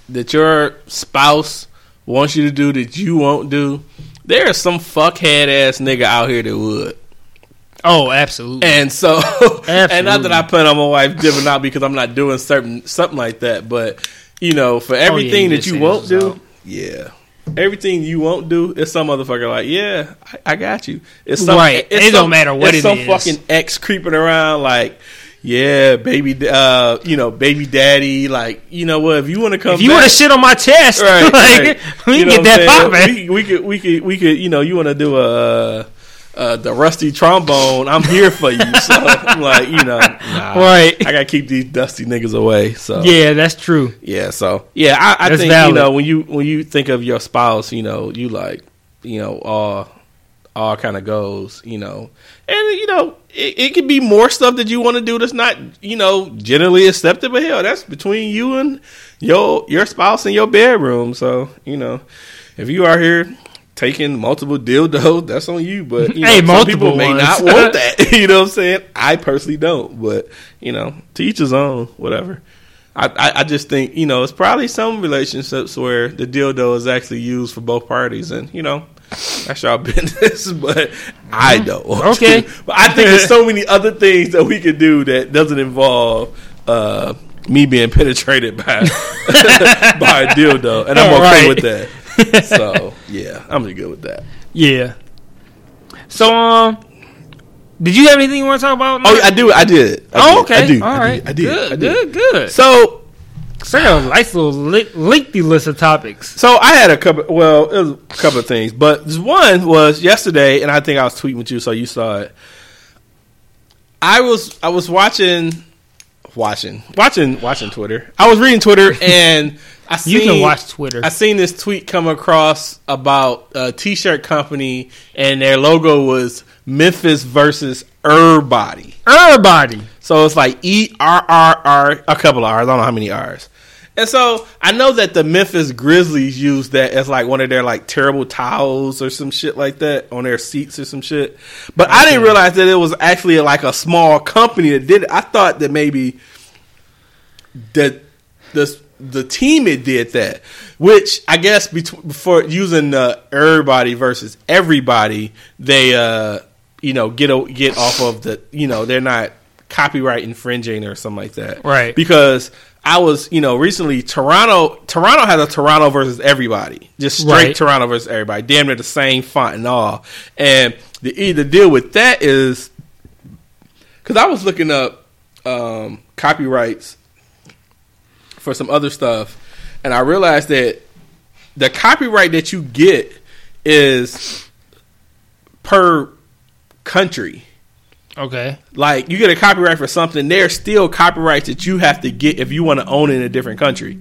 that your spouse wants you to do that you won't do, there's some fuckhead ass nigga out here that would. Oh, absolutely. And so, and not that I plan on my wife dipping out because I'm not doing something like that, but you know, for everything that you won't do, everything you won't do, it's some motherfucker like, yeah, I got you. It's some, right. It's it some, don't matter what it is. It's some fucking ex creeping around like, yeah, baby daddy. Like, you know what? If you want to come, if you want to shit on my chest, right, like, right. We can get that popping. We could. You know, you want to do a. The rusty trombone, I'm here for you. So I'm like, you know, right? I gotta keep these dusty niggas away. So yeah, that's true. Yeah, so yeah, I think valid. You know, when you think of your spouse, you know, you like, you know, all kind of goes, you know, and you know, it could be more stuff that you want to do that's not, you know, generally accepted. But hell, that's between you and your spouse in your bedroom. So you know, if you are here taking multiple dildos, that's on you. But you know, some people may not want that. You know what I'm saying? I personally don't. But you know, to each his own. Whatever. I just think, you know, it's probably some relationships where the dildo is actually used for both parties, and you know, that's y'all business. But I don't. Okay. But I think there's so many other things that we could do that doesn't involve me being penetrated by by a dildo, and I'm okay with that. So yeah, I'm just good with that. Yeah. So did you have anything you want to talk about? No? Oh, I did. Okay. I do. All right. I did. Good. So a nice little lengthy list of topics. So I had a couple of things, but this one was yesterday, and I think I was tweeting with you, so you saw it. I was watching watching Twitter. I was reading Twitter and I seen, you can watch Twitter. I seen this tweet come across about a t-shirt company and their logo was Memphis versus Erbody. Erbody. So it's like E-R-R-R, a couple of R's. I don't know how many R's. And so I know that the Memphis Grizzlies use that as like one of their like terrible towels or some shit like that on their seats or some shit. But I didn't realize that it was actually like a small company that did it. I thought that maybe that the team it did that, which I guess before using the Everybody versus Everybody, they get off of the, you know, they're not copyright infringing or something like that, right? Because I was, recently Toronto has a Toronto versus Everybody. Just straight right. Toronto versus Everybody. Damn near the same font and all. And the deal with that is, because I was looking up copyrights for some other stuff, and I realized that the copyright that you get is per country. Okay. Like, you get a copyright for something, there's still copyrights that you have to get if you want to own it in a different country.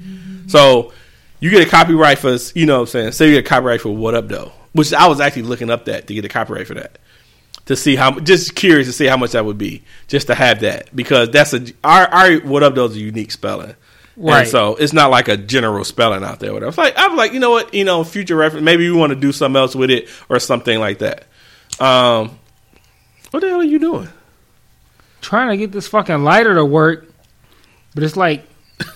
So, you get a copyright for, you know what I'm saying? Say you get a copyright for What Up, Though, which I was actually looking up that to get a copyright for that. To see how, just curious to see how much that would be just to have that. Because that's our What Up, Though is a unique spelling. Right. And so, it's not like a general spelling out there. Whatever. I was like, you know what? You know, future reference, maybe we want to do something else with it or something like that. What the hell are you doing? Trying to get this fucking lighter to work, but it's like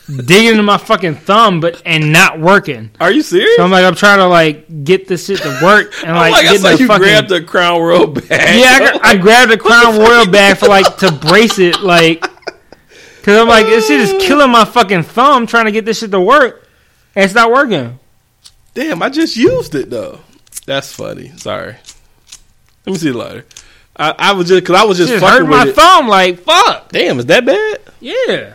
digging into my fucking thumb, and not working. Are you serious? So I'm trying to get this shit to work, and grabbed the Crown Royal bag. Yeah, I grabbed the Crown Royal bag for to brace it, because I'm like, this shit is killing my fucking thumb trying to get this shit to work, and it's not working. Damn, I just used it though. That's funny. Sorry. Let me see the lighter. I was just fucking with it. Hurt my thumb, fuck. Damn, is that bad? Yeah.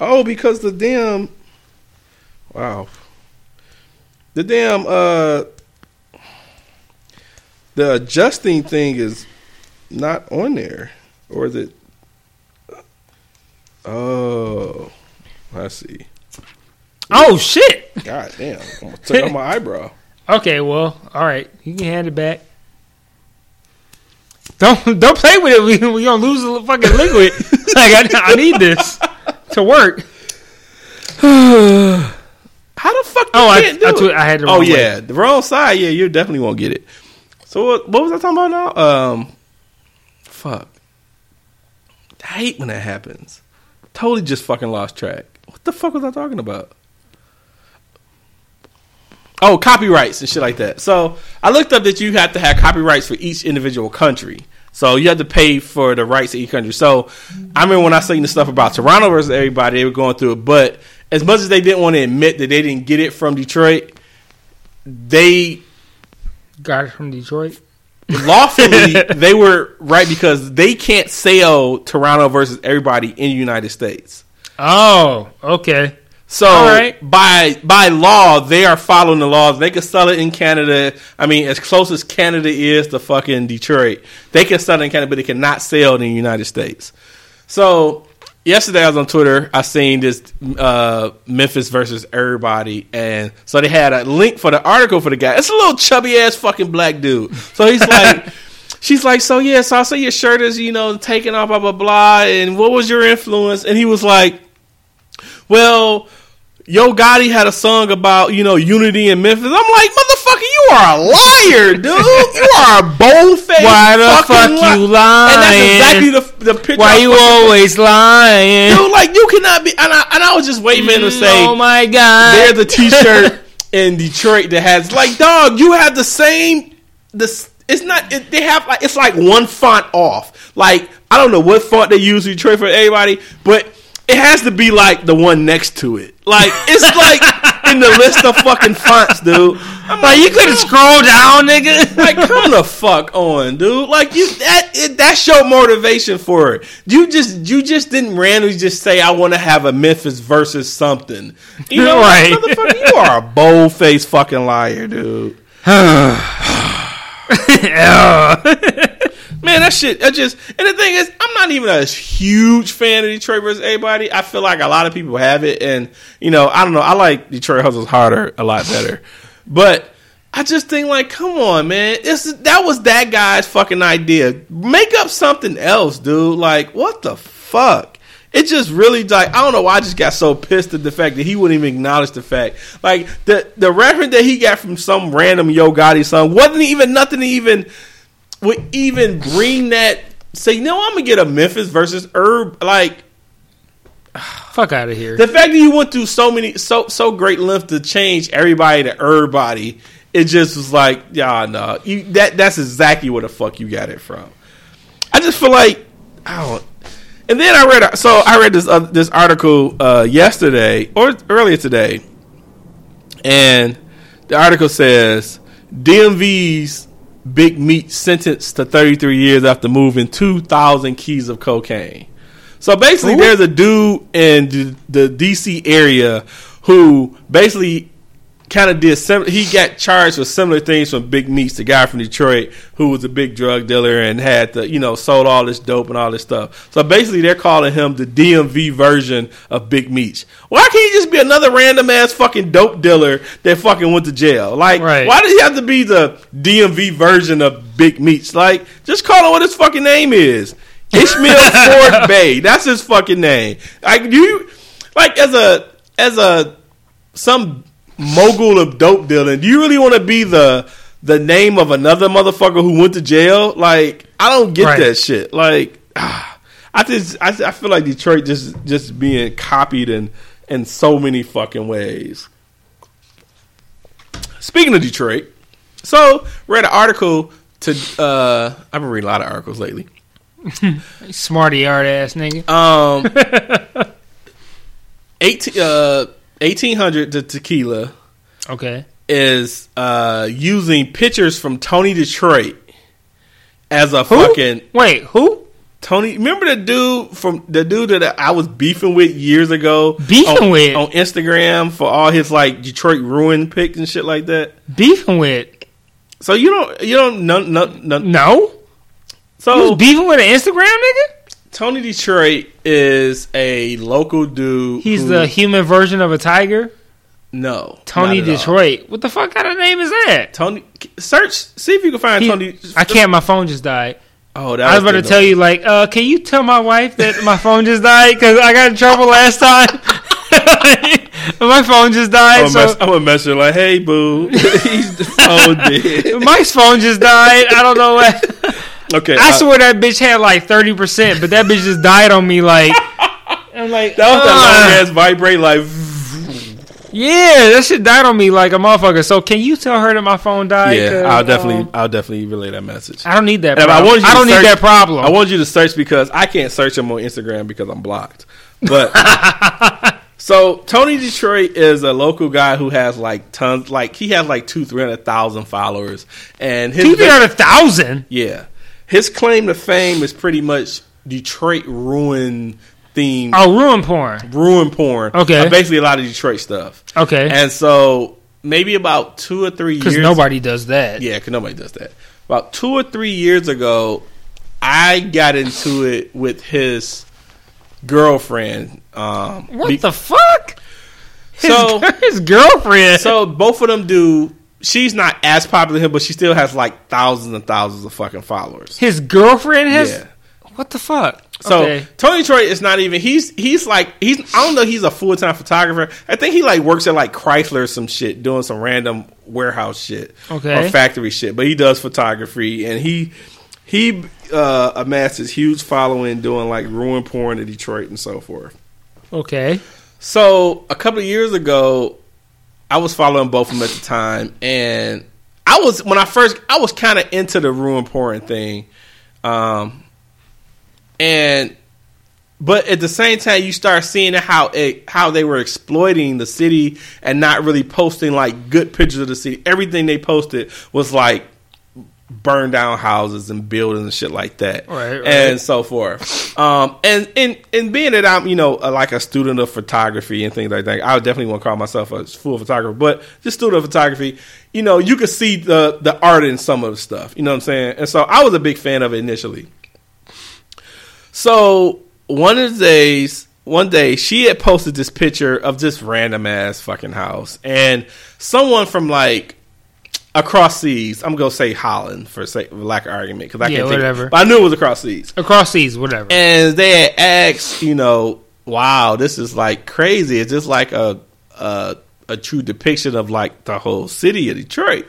Oh, because the damn. Wow. The damn. The adjusting thing is not on there, or is it? Oh, I see. Oh shit! God damn! I took out my eyebrow. Okay, well, all right. You can hand it back. Don't play with it. We gonna lose the fucking liquid. I need this to work. How the fuck? I had the wrong way. The wrong side. Yeah, you definitely won't get it. So what was I talking about now? Fuck. I hate when that happens. Totally just fucking lost track. What the fuck was I talking about? Oh, copyrights and shit like that. So I looked up that you have to have copyrights for each individual country. So you have to pay for the rights of each country. So I remember when I seen the stuff about Toronto versus Everybody, they were going through it. But as much as they didn't want to admit that they didn't get it from Detroit, they got it from Detroit. Lawfully, they were right because they can't sell Toronto versus Everybody in the United States. Oh, okay. So right. by law, they are following the laws. They can sell it in Canada. I mean, as close as Canada is to fucking Detroit, they can sell it in Canada, but they cannot sell it in the United States. So yesterday I was on Twitter. I seen this Memphis versus Everybody. And so they had a link for the article for the guy. It's a little chubby ass fucking black dude. So he's like... She's like, so I saw your shirt is, taking off, blah, blah, blah. And what was your influence? And he was like, well... Yo Gotti had a song about, unity in Memphis. I'm like, motherfucker, you are a liar, dude. You are a bold-faced Why the fucking fuck you lying? And that's exactly the picture. Why you always lying? Dude, you cannot be. And I was just waiting for him to say, oh my God. There's a t-shirt in Detroit that has, dog, you have the same, it's not, they have, it's one font off. I don't know what font they use in Detroit for everybody, but it has to be the one next to it. It's in the list of fucking fonts, dude. I'm like, you couldn't scroll down, nigga. Come the fuck on, dude. That's your motivation for it. You just didn't randomly just say, I want to have a Memphis versus something. You know, right. Motherfucker, you are a bold-faced fucking liar, dude. Man, that shit, that just, and the thing is, I'm not even a huge fan of Detroit versus Everybody. I feel like a lot of people have it, and, you know, I don't know, I like Detroit Hustle's Harder a lot better. But I just think, like, come on, man, that was that guy's fucking idea. Make up something else, dude. Like, what the fuck? It just really, like, I don't know why I just got so pissed at the fact that he wouldn't even acknowledge the fact. Like, the reference that he got from some random Yo Gotti song wasn't even nothing to even, would even bring that, say, no, I'm going to get a Memphis versus Herb, like, fuck out of here. The fact that you went through so great length to change everybody to Erbody, it just was like, yeah, no, that's exactly where the fuck you got it from. I just feel like, I don't. And then I read this article yesterday or earlier today, and the article says DMV's Big Meat sentenced to 33 years after moving 2,000 keys of cocaine. So basically, there's a dude in the DC area who basically kind of did he got charged with similar things from Big Meats, the guy from Detroit who was a big drug dealer and had the, you know, sold all this dope and all this stuff. So basically they're calling him the DMV version of Big Meats. Why can't he just be another random ass fucking dope dealer that fucking went to jail? Like, right. Why does he have to be the DMV version of Big Meats? Like, just call him what his fucking name is. Ishmael Ford Bay. That's his fucking name. Like, you, like, as a some mogul of dope dealing, do you really want to be the name of another motherfucker who went to jail? Like, I don't get that shit. Like, I feel like Detroit just being copied in so many fucking ways. Speaking of Detroit, so read an article to I've been reading a lot of articles lately. Smarty yard ass nigga. 1800 to tequila, okay, is using pictures from Tony Detroit as a who? Fucking wait. Who? Tony? Remember the dude that I was beefing with years ago? Beefing with on Instagram for all his like Detroit ruin pics and shit like that. Beefing with. So you don't know. So you was beefing with an Instagram nigga. Tony Detroit is a local dude. He's the human version of a tiger? No. Tony Detroit. All. What the fuck kind of name is that? Tony. Search. See if you can find Tony. I can't. My phone just died. Oh, that was. I was about to tell you, like, can you tell my wife that my phone just died? Because I got in trouble last time. My phone just died. I'm going to mess her like, hey, boo. He's the phone dead. Mike's phone just died. I don't know what. Okay, I swear that bitch had like 30%, but that bitch just died on me. Like, I'm like, that was that long ass vibrate. Like, yeah, that shit died on me like a motherfucker. So can you tell her that my phone died? Yeah, I'll definitely relay that message. I don't need that. I don't need that problem. I want you to search because I can't search him on Instagram because I'm blocked. But so Tony Detroit is a local guy who has like tons. Like he has like 200,000 followers, and 200,000. Yeah. His claim to fame is pretty much Detroit ruin themed. Oh, ruin porn. Ruin porn. Okay. Basically a lot of Detroit stuff. Okay. And so maybe about 2 or 3 years. Because nobody does that. Yeah, because nobody does that. About 2 or 3 years ago, I got into it with his girlfriend. What the fuck? His girlfriend. So both of them do. She's not as popular as him, but she still has like thousands and thousands of fucking followers. His girlfriend has? Yeah. What the fuck? So okay. Tony Detroit is not even, he's I don't know, he's a full-time photographer. I think he like works at like Chrysler or some shit, doing some random warehouse shit. Okay. Or factory shit. But he does photography, and he amassed his huge following doing like ruin porn in Detroit and so forth. Okay. So a couple of years ago, I was following both of them at the time, and I was kind of into the ruin porn thing, but at the same time, you start seeing how they were exploiting the city and not really posting like good pictures of the city. Everything they posted was like burn down houses and buildings and shit like that, right. and so forth. And being that I'm, you know, like a student of photography and things like that, I would definitely want to call myself a full photographer, but just student of photography, you know, you could see the art in some of the stuff, you know what I'm saying? And so I was a big fan of it initially. So one day she had posted this picture of this random ass fucking house, and someone from like across seas, I'm going to say Holland for lack of argument, because I can't think. But I knew it was across seas. Whatever. And they had asked, you know, wow, this is like crazy. It's just like a true depiction of like the whole city of Detroit.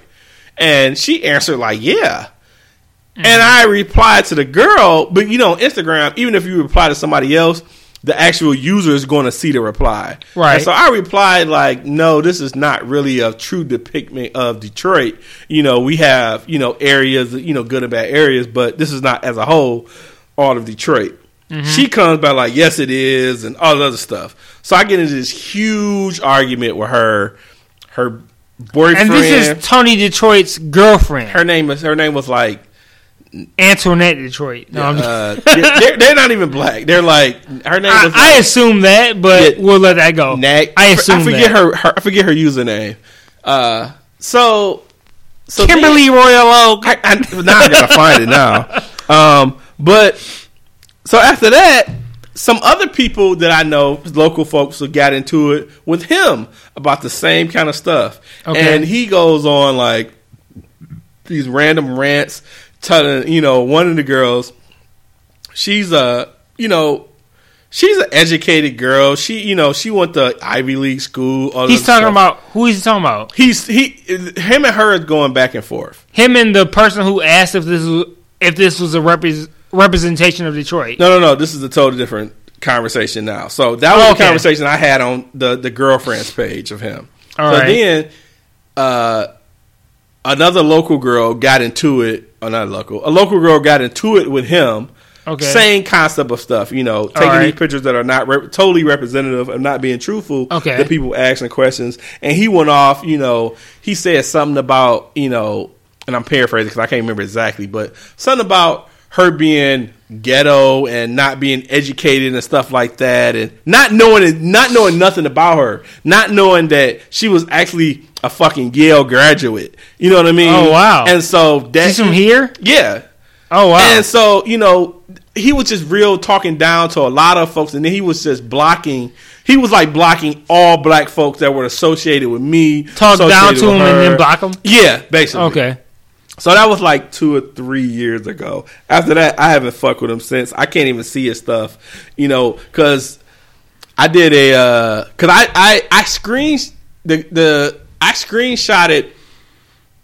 And she answered like, yeah. Mm-hmm. And I replied to the girl, but you know, Instagram, even if you reply to somebody else, the actual user is going to see the reply. Right. And so I replied like, no, this is not really a true depiction of Detroit. You know, we have, you know, areas, you know, good and bad areas, but this is not as a whole all of Detroit. Mm-hmm. She comes by like, yes, it is, and all the other stuff. So I get into this huge argument with her boyfriend. And this is Tony Detroit's girlfriend. Her name was like Antoinette Detroit. No, they're not even black. They're like her name. Was I assume that, but we'll let that go. I forget her username. So Kimberly Royal Oak. Now I gotta find it now. But so after that, some other people that I know, local folks, who got into it with him about the same kind of stuff, okay. And he goes on like these random rants. Telling, you know, one of the girls, she's an educated girl. She, you know, she went to Ivy League school. Who is he talking about? Him and her is going back and forth. Him and the person who asked if this was a representation of Detroit. No. This is a totally different conversation now. So that was the conversation I had on the girlfriend's page of him. Then, a local girl got into it with him. Okay. Same concept of stuff, you know, taking these pictures that are not totally representative of not being truthful. Okay. The people asking questions. And he went off, you know, he said something about, you know, and I'm paraphrasing because I can't remember exactly, but something about her being ghetto and not being educated and stuff like that. And not knowing nothing about her, not knowing that she was actually a fucking Yale graduate. You know what I mean? Oh, wow. And so she's from here? Yeah. Oh, wow. And so, you know, he was just real talking down to a lot of folks. And then he was just blocking. He was like blocking all black folks that were associated with me. Talk down to them and then block them? Yeah, basically. Okay. So that was like 2 or 3 years ago. After that, I haven't fucked with him since. I can't even see his stuff, you know, because I did I screenshotted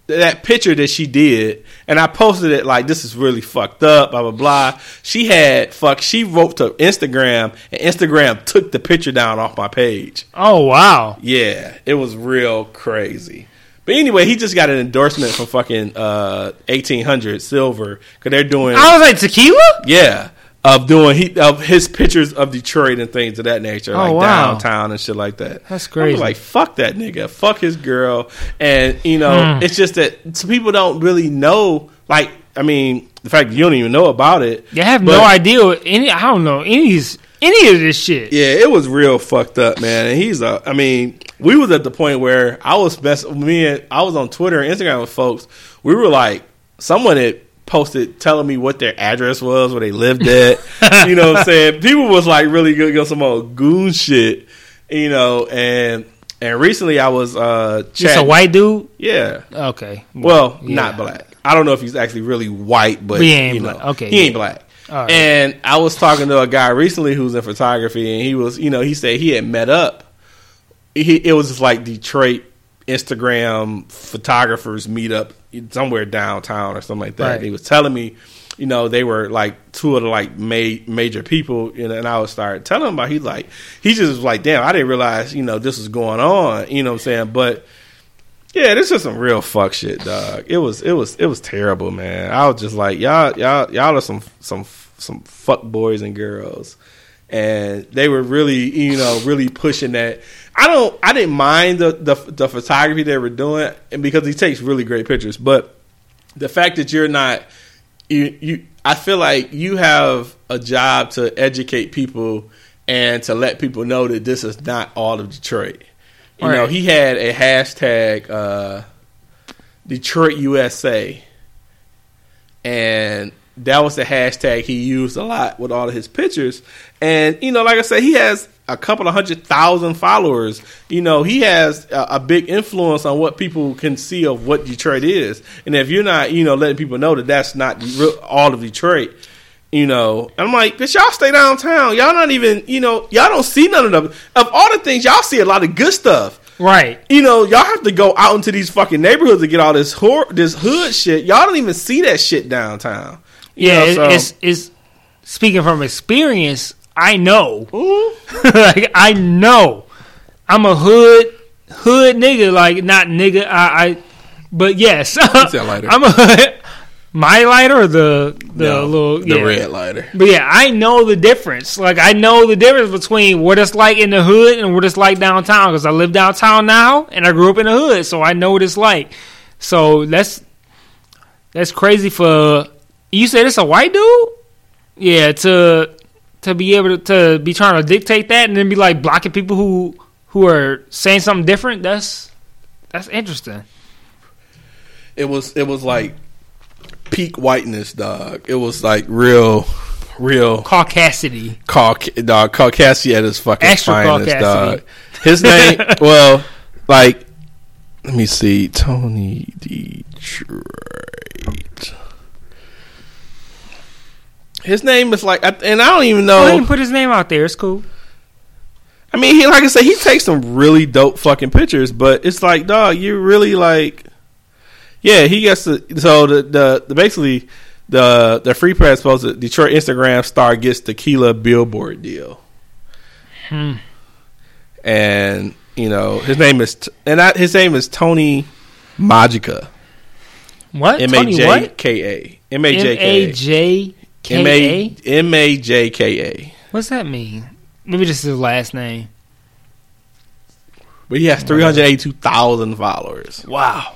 that picture that she did, and I posted it like, this is really fucked up, blah, blah, blah. She wrote to Instagram, and Instagram took the picture down off my page. Oh, wow. Yeah, it was real crazy. But anyway, he just got an endorsement from fucking 1800 Silver, because they're doing... I was like, tequila? Yeah. Of his pictures of Detroit and things of that nature, downtown and shit like that. That's crazy. I was like, fuck that nigga, fuck his girl, and you know, it's just that some people don't really know. Like, I mean, the fact that you don't even know about it, you have no idea. I don't know any of this shit. Yeah, it was real fucked up, man. And we was at the point where I was on Twitter and Instagram with folks. We were like, someone had posted telling me what their address was, where they lived at. You know what I'm saying? People was like really good on some old goon shit, you know. And recently I was just a white dude? Yeah. Okay. Well, yeah. Not black. I don't know if he's actually really white, but he ain't, you know, black. Okay. He ain't black. All right. And I was talking to a guy recently who's in photography, and he was, you know, he said he had met up. It was just like Detroit Instagram photographers meet up somewhere downtown or something like that. Right. He was telling me, you know, they were like two of the like major people, you know, and I would start telling him about. He just was like, damn, I didn't realize, you know, this was going on. You know what I'm saying? But yeah, this is some real fuck shit, dog. It was terrible, man. I was just like, y'all are some fuck boys and girls. And they were really, you know, really pushing that. I didn't mind the photography they were doing, and because he takes really great pictures. But the fact that you're not, you I feel like you have a job to educate people and to let people know that this is not all of Detroit. You know, he had a hashtag, Detroit USA, and that was the hashtag he used a lot with all of his pictures. And, you know, like I said, he has a couple of 100,000 followers. You know, he has a big influence on what people can see of what Detroit is. And if you're not, you know, letting people know that that's not all of Detroit, you know, I'm like, bitch, y'all stay downtown. Y'all not even, you know, y'all don't see none of them. Of all the things, y'all see a lot of good stuff. Right. You know, y'all have to go out into these fucking neighborhoods to get all this this hood shit. Y'all don't even see that shit downtown. You know, so. It's speaking from experience, I know. Like, I know. I'm a hood nigga. Like, not nigga. But yes. What's that lighter? I'm a hood. My lighter or the red lighter? But yeah, I know the difference. Like, I know the difference between what it's like in the hood and what it's like downtown, because I live downtown now and I grew up in the hood, so I know what it's like. So that's crazy for you. Said it's a white dude? Yeah, to be able to be trying to dictate that and then be like blocking people who are saying something different. That's interesting. It was like peak whiteness, dog. It was like real caucasity. Dog, caucasity at his fucking extra finest, dog. His name, well, like, let me see, Tony Detroit. His name is like, and I don't even know. I didn't put his name out there. It's cool. I mean, he, like I said, he takes some really dope fucking pictures, but it's like, dog, you're really like. Yeah, he gets to. So the basically the Free Press posted Detroit Instagram star gets tequila billboard deal, and you know his name is his name is Tony Majka. What? M-A-J-K-A. What's that mean? Maybe this is his last name. But he has 382,000 followers. Wow.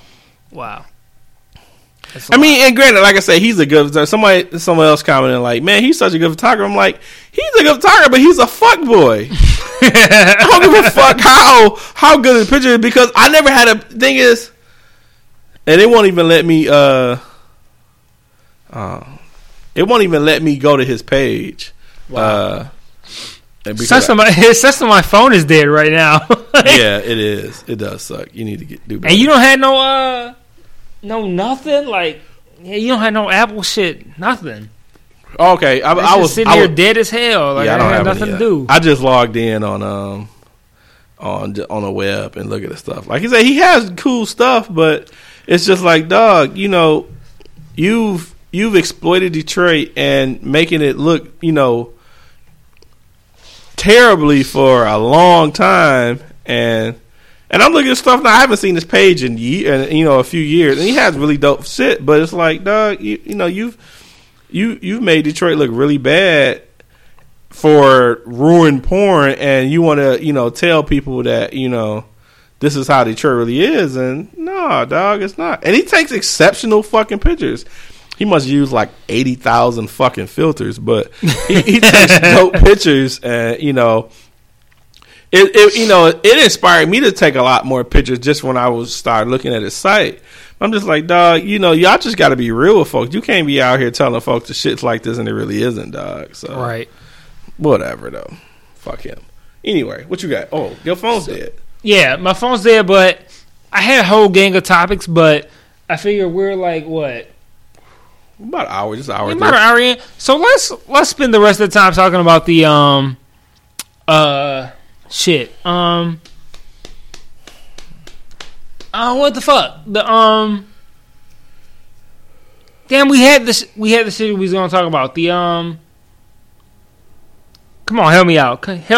I mean, and granted, like I said, he's a good photographer. Someone else commented like, man, he's such a good photographer. I'm like, he's a good photographer, but he's a fuck boy. I don't give a fuck how good his picture is, because I never had a thing is, and it won't even let me go to his page. Wow. It says my phone is dead right now. Yeah, it is. It does suck. You need to do better. And you don't have no nothing. Like, yeah, you don't have no Apple shit. Nothing. Okay, I was sitting here dead as hell. Like, yeah, I don't have nothing to do. I just logged in on the web and look at the stuff. Like you said, he has cool stuff, but it's just like, dog, you know, you've exploited Detroit and making it look, you know, terribly for a long time, and I'm looking at stuff now. I haven't seen this page in a few years, and he has really dope shit. But it's like, dog, you know, you've made Detroit look really bad for ruined porn, and you want to, you know, tell people that, you know, this is how Detroit really is, and no, dog, it's not. And he takes exceptional fucking pictures. He must use like 80,000 fucking filters, but he takes dope pictures, and you know, it inspired me to take a lot more pictures just when I was started looking at his site. I'm just like, dog, you know, y'all just got to be real with folks. You can't be out here telling folks the shit's like this and it really isn't, dog. So right, whatever though, fuck him. Anyway, what you got? Oh, your phone's dead. Yeah, my phone's dead, but I had a whole gang of topics, but I figure we're like what. About an hour, just an hour. About an hour in. So let's spend the rest of the time talking about the shit. What the fuck? The damn, we had the shit we was gonna talk about. The come on, help me out. What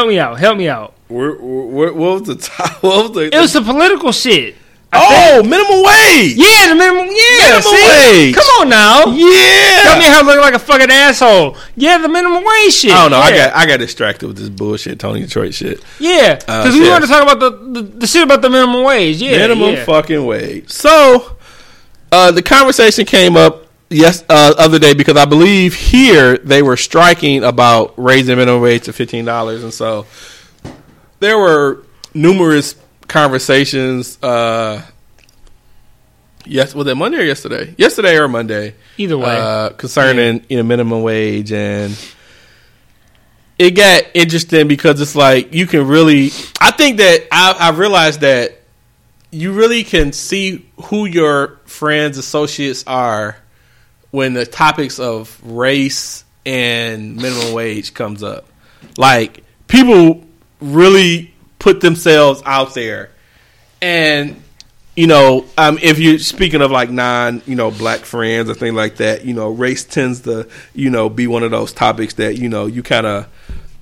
was the top? It was the political shit. I think minimum wage. Yeah, the minimum. Yeah, minimum wage. Come on now. Yeah, tell me how looking like a fucking asshole. Yeah, the minimum wage shit. I don't know. Yeah. I got distracted with this bullshit, Tony Detroit shit. Yeah, because we wanted to talk about the shit about the minimum wage. Yeah, minimum fucking wage. So, the conversation came up other day because I believe here they were striking about raising minimum wage to $15, and so there were numerous conversations. Yes, was it Monday or yesterday? Yesterday or Monday, either way, concerning minimum wage, and it got interesting because it's like you can really. I think that I realized that you really can see who your friends, associates are when the topics of race and minimum wage comes up. Like, people really put themselves out there. And, if you're speaking of like black friends or things like that, race tends to, be one of those topics that, you kind of,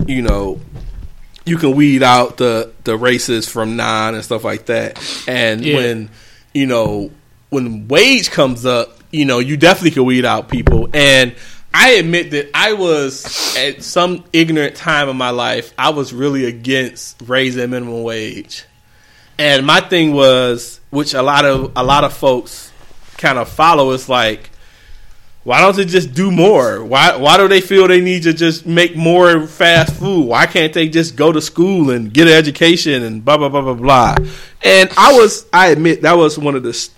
you can weed out the races from non and stuff like that. And when wage comes up, you definitely can weed out people. And I admit that I was, at some ignorant time in my life, I was really against raising minimum wage. And my thing was, which a lot of folks kind of follow, is like, why don't they just do more? Why do they feel they need to just make more fast food? Why can't they just go to school and get an education and blah, blah, blah, blah, blah? And I admit that was one of the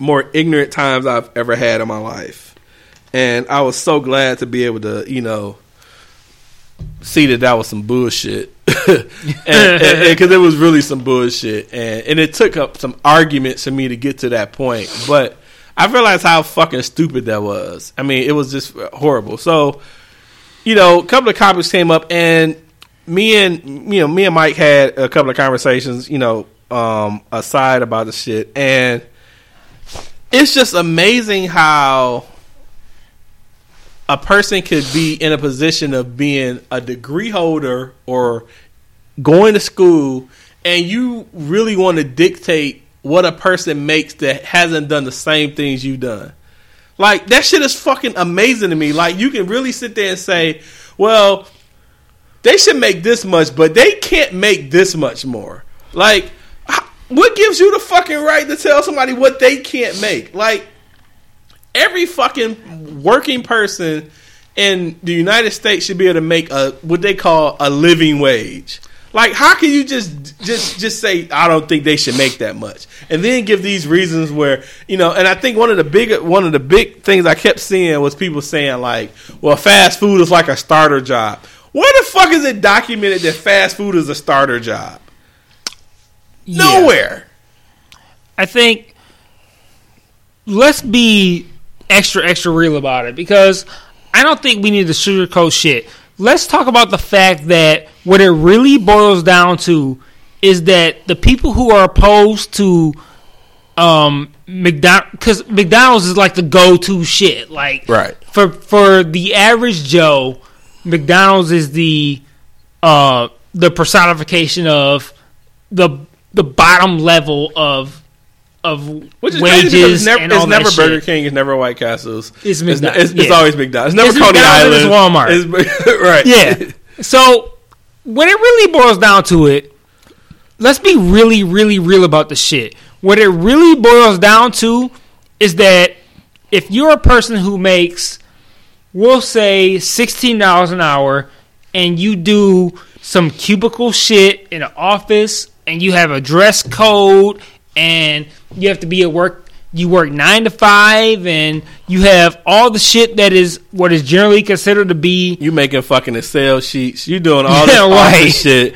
more ignorant times I've ever had in my life. And I was so glad to be able to, see that was some bullshit. and 'cause it was really some bullshit. And it took up some arguments for me to get to that point. But I realized how fucking stupid that was. I mean, it was just horrible. So, a couple of topics came up, and me and Mike had a couple of conversations, aside about the shit. And it's just amazing how a person could be in a position of being a degree holder or going to school, and you really want to dictate what a person makes that hasn't done the same things you've done. Like, that shit is fucking amazing to me. Like, you can really sit there and say, well, they should make this much, but they can't make this much more. Like, what gives you the fucking right to tell somebody what they can't make? Like, every fucking working person in the United States should be able to make what they call a living wage. Like, how can you just say, I don't think they should make that much, and then give these reasons where, and I think one of the big things I kept seeing was people saying, like, well, fast food is like a starter job. Where the fuck is it documented that fast food is a starter job? Yeah. Nowhere. I think let's be extra, extra real about it, because I don't think we need to sugarcoat shit. Let's talk about the fact that what it really boils down to is that the people who are opposed to McDonald's, because McDonald's is like the go-to shit. Like, right. For the average Joe, McDonald's is the personification of the bottom level of which is wages and all that shit. It's never Burger King. It's never White Castle's. It's McDonald's. It's always McDonald's. It's never Coney Island. It's Walmart. It's, right. Yeah. So when it really boils down to it, let's be really, really real about the shit. What it really boils down to is that if you're a person who makes, we'll say, $16 an hour, and you do some cubicle shit in an office, and you have a dress code, and you have to be at work, you work 9 to 5, and you have all the shit that is what is generally considered to be. You making fucking Excel sheets. You doing all this right. Shit.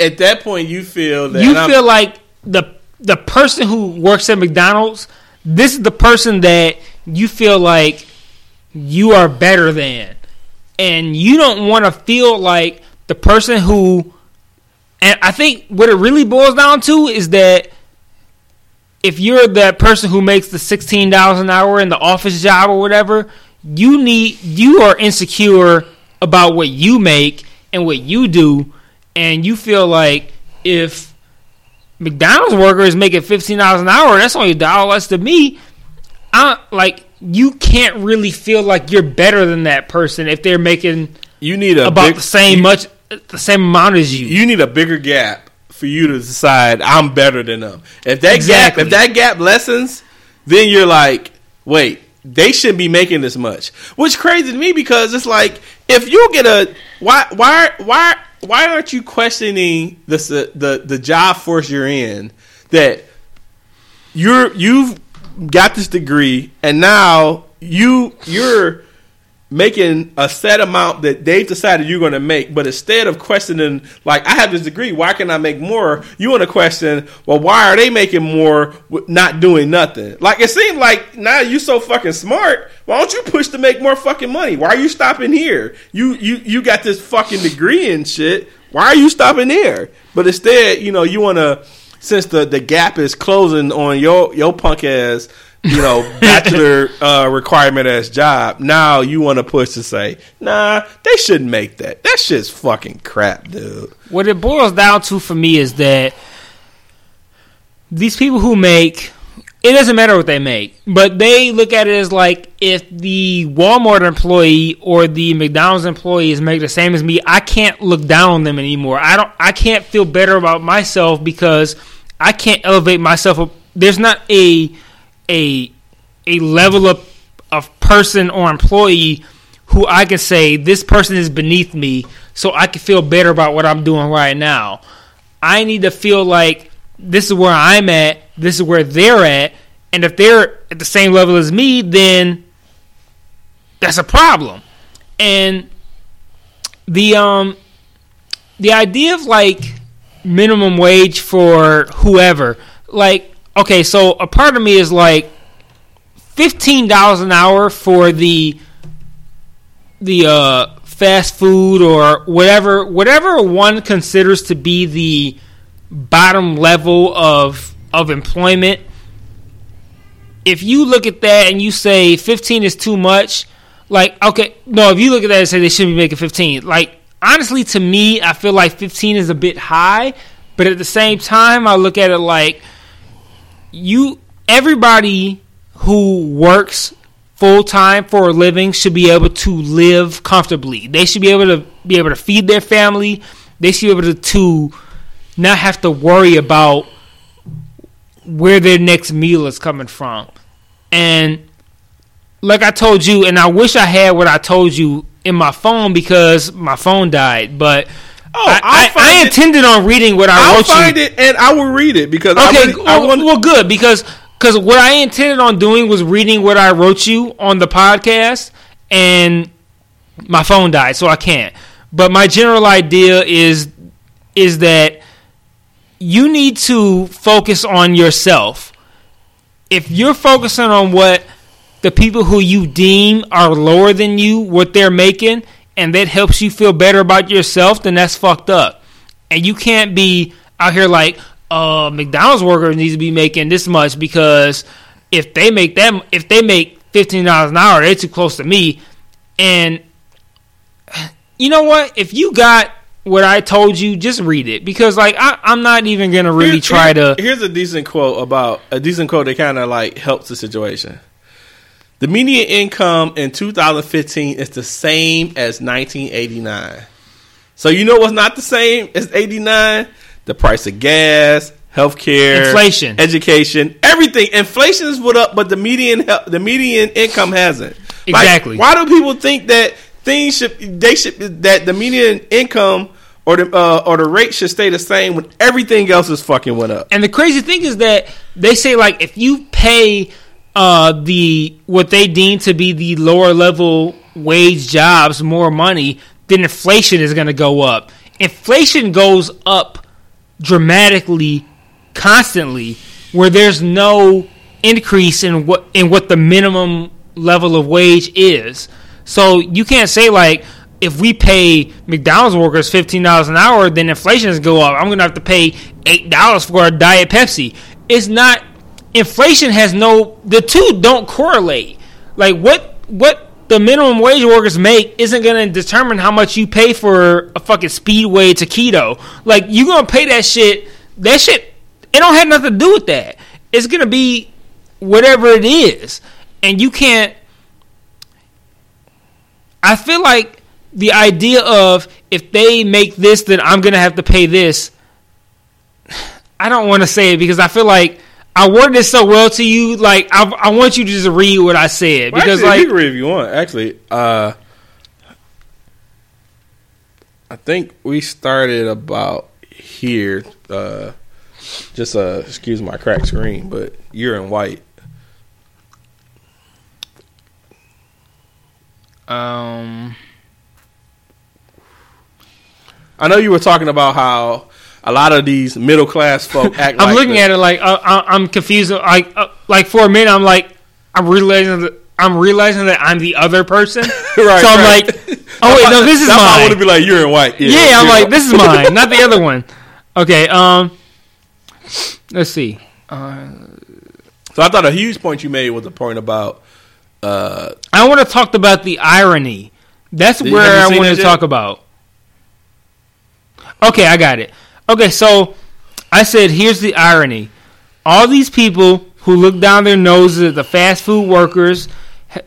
At that point, you feel that. You feel like the person who works at McDonald's, this is the person that you feel like you are better than. And you don't want to feel like the person who. And I think what it really boils down to is that if you're that person who makes the $16 an hour in the office job or whatever, you are insecure about what you make and what you do, and you feel like if McDonald's worker is making $15 an hour, that's only $1 less to me. You can't really feel like you're better than that person if they're making the same amount as you. You need a bigger gap for you to decide I'm better than them. If that gap lessens, then you're like, wait, they shouldn't be making this much. Which is crazy to me because it's like, if you get a why aren't you questioning the job force you're in, that you've got this degree and now you're making a set amount that they've decided you're going to make, but instead of questioning, like, I have this degree, why can I make more? You want to question, well, why are they making more not doing nothing? Like, it seems like now you so fucking smart, why don't you push to make more fucking money? Why are you stopping here? You got this fucking degree and shit, why are you stopping there? But instead, you know, you want to, since the gap is closing on your punk ass, you know, bachelor requirement ass job, now you want to push to say, nah, they shouldn't make that. That shit's fucking crap, dude. What it boils down to for me is that these people who make, it doesn't matter what they make, but they look at it as like, if the Walmart employee or the McDonald's employee is making the same as me, I can't look down on them anymore. I can't feel better about myself because I can't elevate myself up. There's not a level of person or employee who I can say, this person is beneath me, so I can feel better about what I'm doing right now. I need to feel like this is where I'm at, this is where they're at, and if they're at the same level as me, then that's a problem. And the idea of, like, minimum wage for whoever, like, okay, so a part of me is like, $15 an hour for the fast food or whatever one considers to be the bottom level of employment. If you look at that and you say 15 is too much, like, okay, no, if you look at that and say they shouldn't be making 15, like, honestly, to me, I feel like 15 is a bit high, but at the same time, I look at it like, everybody who works full time for a living should be able to live comfortably. They should be able to feed their family. They should be able to not have to worry about where their next meal is coming from. And like I told you, and I wish I had what I told you in my phone because my phone died, but I intended on reading what I wrote you. I'll find it, and I will read it. Because good, because what I intended on doing was reading what I wrote you on the podcast, and my phone died, so I can't. But my general idea is that you need to focus on yourself. If you're focusing on what the people who you deem are lower than you, what they're making, and that helps you feel better about yourself, then that's fucked up. And you can't be out here like, McDonald's worker needs to be making this much because if they make $15 an hour, they're too close to me. And you know what? If you got what I told you, just read it, because like I'm not even gonna really Here's a decent quote that kind of like helps the situation. The median income in 2015 is the same as 1989. So you know what's not the same as 89? The price of gas, healthcare, inflation, education, everything. Inflation is what up, but the median income hasn't. Exactly. Like, why do people think that that the median income or the rate should stay the same when everything else is fucking went up? And the crazy thing is that they say, like, if you pay what they deem to be the lower level wage jobs more money, then inflation is going to go up. Inflation goes up dramatically, constantly, where there's no increase in what the minimum level of wage is. So you can't say, like, if we pay McDonald's workers $15 an hour, then inflation is going to go up. I'm going to have to pay $8 for a Diet Pepsi. It's not. Inflation has no, the two don't correlate. Like, what the minimum wage workers make isn't going to determine how much you pay for a fucking Speedway taquito. Like, you're going to pay that shit, it don't have nothing to do with that. It's going to be whatever it is. And you can't, I feel like the idea of, if they make this, then I'm going to have to pay this. I don't want to say it because I feel like I worded it so well to you. Like, I want you to just read what I said. Well, because, actually, like, you can read if you want. Actually, I think we started about here. Just excuse my cracked screen, but you're in white. I know you were talking about how a lot of these middle class folk act. I'm like looking at it like I'm confused. Like for a minute, I'm like I'm realizing that I'm the other person. Right, so I'm like, oh wait, no, this is mine. I want to be like, you're in white. Yeah, I'm like, this is mine, not the other one. Okay, let's see. So I thought a huge point you made was the point about. I want to talk about the irony. That's where I want to talk about. Okay, I got it. Okay, so I said, here's the irony. All these people who look down their noses at the fast food workers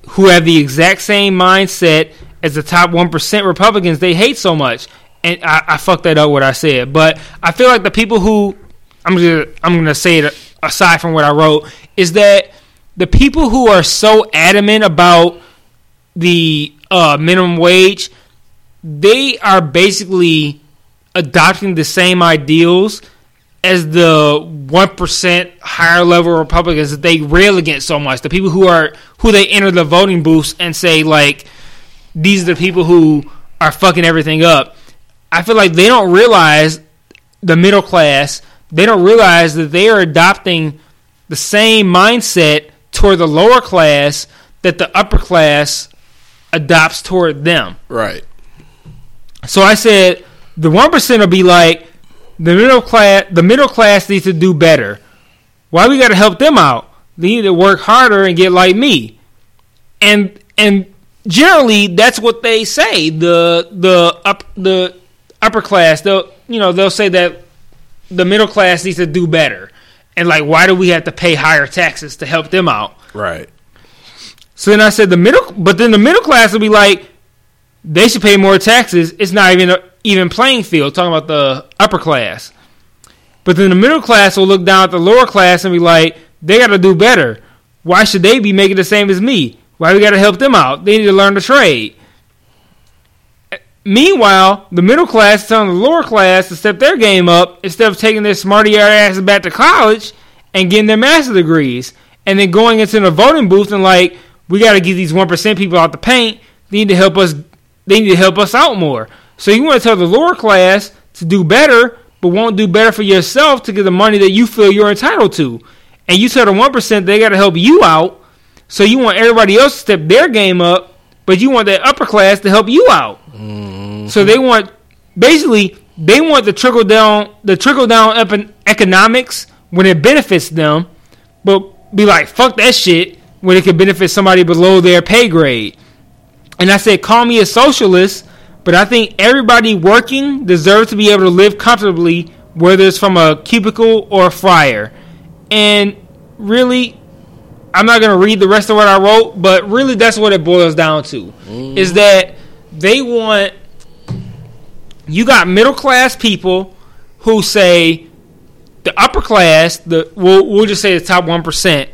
who have the exact same mindset as the top 1% Republicans they hate so much. And I fucked that up what I said. But I feel like the people who, I'm gonna say it aside from what I wrote, is that the people who are so adamant about the minimum wage, they are basically adopting the same ideals as the 1% higher level Republicans that they rail against so much. The people who they enter the voting booths and say, like, these are the people who are fucking everything up. I feel like they don't realize the middle class. They don't realize that they are adopting the same mindset toward the lower class that the upper class adopts toward them. Right. So I said, the 1% will be like, the middle class needs to do better. Why we got to help them out? They need to work harder and get like me. And generally that's what they say. The upper class, they'll say that the middle class needs to do better. And like, why do we have to pay higher taxes to help them out? Right. So then I said the middle class will be like, they should pay more taxes. It's not even playing field, talking about the upper class. But then the middle class will look down at the lower class and be like, they got to do better. Why should they be making the same as me? Why we got to help them out? They need to learn to trade. Meanwhile, the middle class is telling the lower class to step their game up instead of taking their smarty asses back to college and getting their master's degrees and then going into the voting booth and like, we got to get these 1% people out the paint. They need to help us out more. So you want to tell the lower class to do better, but won't do better for yourself to get the money that you feel you're entitled to. And you tell the 1% they got to help you out, so you want everybody else to step their game up, but you want that upper class to help you out. Mm-hmm. So they want, basically, they want the trickle down economics when it benefits them, but be like, fuck that shit when it could benefit somebody below their pay grade. And I said, call me a socialist, but I think everybody working deserves to be able to live comfortably, whether it's from a cubicle or a fryer. And really, I'm not going to read the rest of what I wrote, but really that's what it boils down to. Is that they want, you got middle class people who say the upper class, we'll just say the top 1%,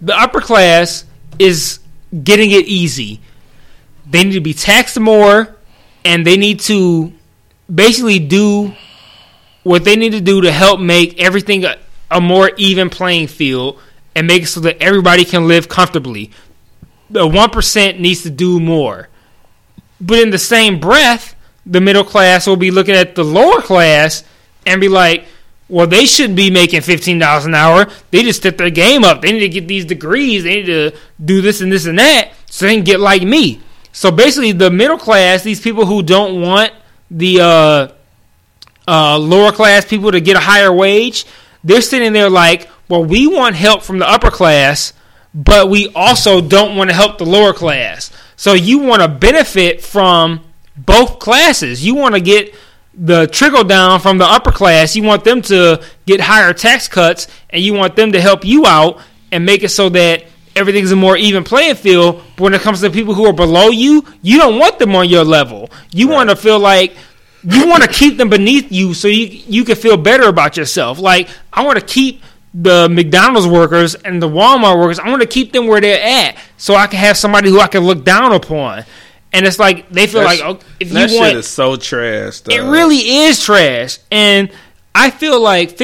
the upper class is getting it easy. They need to be taxed more. And they need to basically do what they need to do to help make everything a more even playing field and make it so that everybody can live comfortably. The 1% needs to do more. But in the same breath, the middle class will be looking at the lower class and be like, well, they shouldn't be making $15 an hour. They just stepped their game up. They need to get these degrees. They need to do this and this and that so they can get like me. So basically, the middle class, these people who don't want the lower class people to get a higher wage, they're sitting there like, well, we want help from the upper class, but we also don't want to help the lower class. So you want to benefit from both classes. You want to get the trickle down from the upper class. You want them to get higher tax cuts, and you want them to help you out and make it so that everything's a more even playing field. But when it comes to people who are below you, you don't want them on your level. You want to feel like you want to keep them beneath you so you can feel better about yourself. Like, I want to keep the McDonald's workers and the Walmart workers, I want to keep them where they're at so I can have somebody who I can look down upon. And it's like, they feel that's, like, oh, if that you want... That shit is so trash, though. It really is trash. And I feel like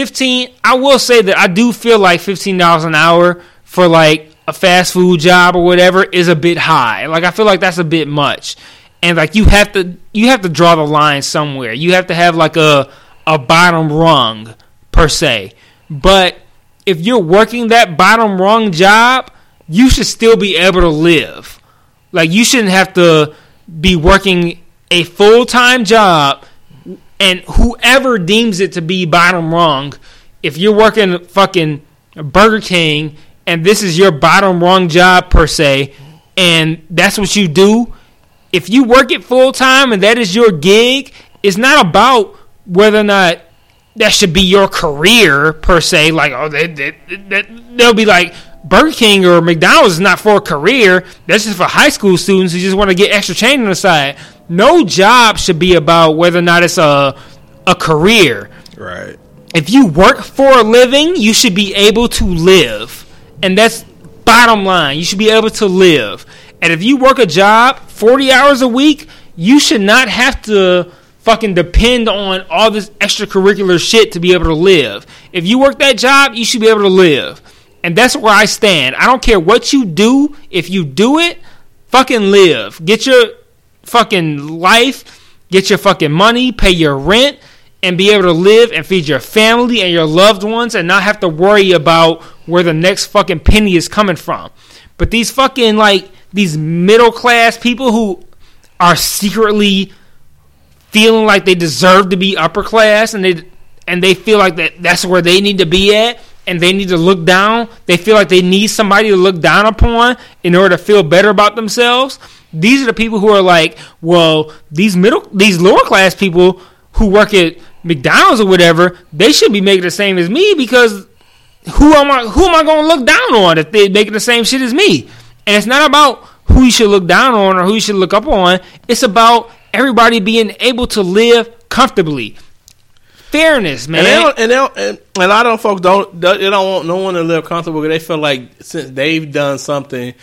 I will say that I do feel like $15 an hour for, like, a fast food job or whatever is a bit high. Like, I feel like that's a bit much. And, like, you have to draw the line somewhere. You have to have, like, a bottom rung, per se. But if you're working that bottom rung job, you should still be able to live. Like, you shouldn't have to be working a full-time job, and whoever deems it to be bottom rung, if you're working fucking Burger King and this is your bottom rung job per se, and that's what you do, if you work it full-time and that is your gig, it's not about whether or not that should be your career per se. Like, oh, they'll be like, Burger King or McDonald's is not for a career. That's just for high school students who just want to get extra change on the side. No job should be about whether or not it's a career. Right. If you work for a living, you should be able to live. And that's bottom line. You should be able to live. And if you work a job 40 hours a week, you should not have to fucking depend on all this extracurricular shit to be able to live. If you work that job, you should be able to live. And that's where I stand. I don't care what you do. If you do it, fucking live. Get your fucking life. Get your fucking money. Pay your rent. And be able to live and feed your family and your loved ones. And not have to worry about where the next fucking penny is coming from. But these fucking, like, these middle class people who are secretly feeling like they deserve to be upper class. And they feel like that's where they need to be at. And they need to look down. They feel like they need somebody to look down upon in order to feel better about themselves. These are the people who are like, well, these lower class people who work at McDonald's or whatever, they should be making the same as me, because who am I going to look down on if they're making the same shit as me? And it's not about who you should look down on or who you should look up on. It's about everybody being able to live comfortably. Fairness, man. And a lot of folks don't want no one to live comfortable, because they feel like since they've done something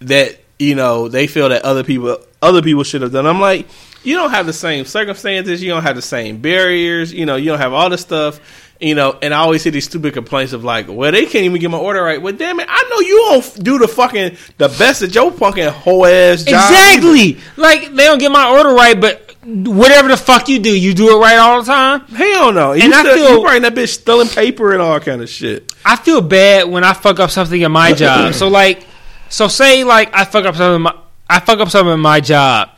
that, you know, they feel that other people should have done. I'm like, you don't have the same circumstances, you don't have the same barriers, you know, you don't have all this stuff, you know. And I always hear these stupid complaints of like, well, they can't even get my order right. Well, damn it, I know you don't do the best at your fucking whole ass job. Exactly. Like, they don't get my order right, but whatever the fuck you do it right all the time? Hell no. You writing that bitch stealing paper and all kind of shit. I feel bad when I fuck up something in my job. So say I fuck up something in my job.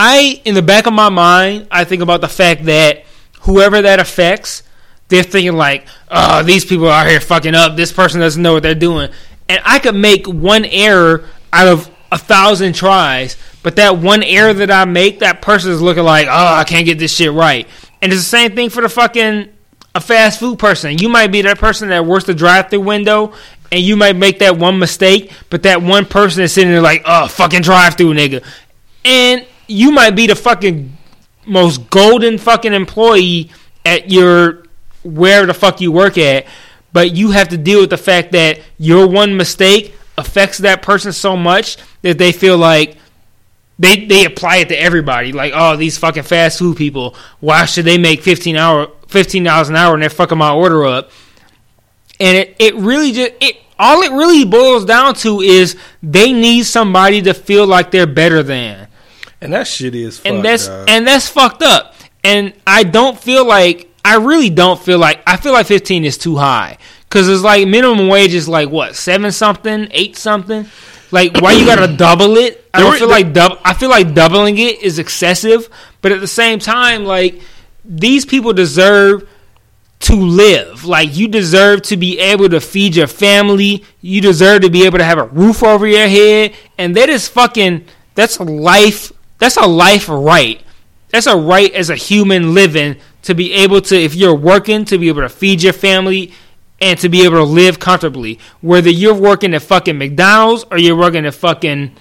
In the back of my mind, I think about the fact that whoever that affects, they're thinking like, oh, these people are out here fucking up. This person doesn't know what they're doing. And I could make one error out of 1,000 tries, but that one error that I make, that person is looking like, oh, I can't get this shit right. And it's the same thing for the fucking a fast food person. You might be that person that works the drive-thru window, and you might make that one mistake, but that one person is sitting there like, oh, fucking drive-thru, nigga. And you might be the fucking most golden fucking employee at your wherever the fuck you work at, but you have to deal with the fact that your one mistake affects that person so much that they feel like they apply it to everybody. Like, oh, these fucking fast food people, why should they make $15 an hour and they're fucking my order up? And it really boils down to is they need somebody to feel like they're better than. And that shit is fucked up. And that's fucked up. And I feel like 15 is too high. Because it's like minimum wage is like what, 7 something, 8 something. Like, why you gotta double it? I feel like doubling it is excessive. But at the same time, like, these people deserve to live. Like, you deserve to be able to feed your family. You deserve to be able to have a roof over your head. And that is fucking, that's a life. That's a life right. That's a right as a human living to be able to, if you're working, to be able to feed your family. And to be able to live comfortably. Whether you're working at fucking McDonald's or you're working at fucking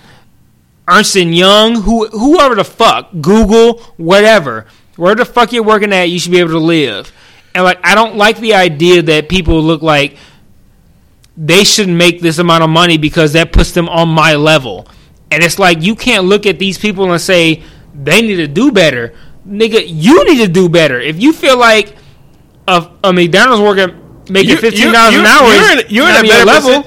Ernst & Young, whoever the fuck, Google, whatever. Wherever the fuck you're working at, you should be able to live. And, like, I don't like the idea that people look like they shouldn't make this amount of money because that puts them on my level. And it's like, you can't look at these people and say, they need to do better. Nigga, you need to do better. If you feel like a McDonald's worker making $15 an hour,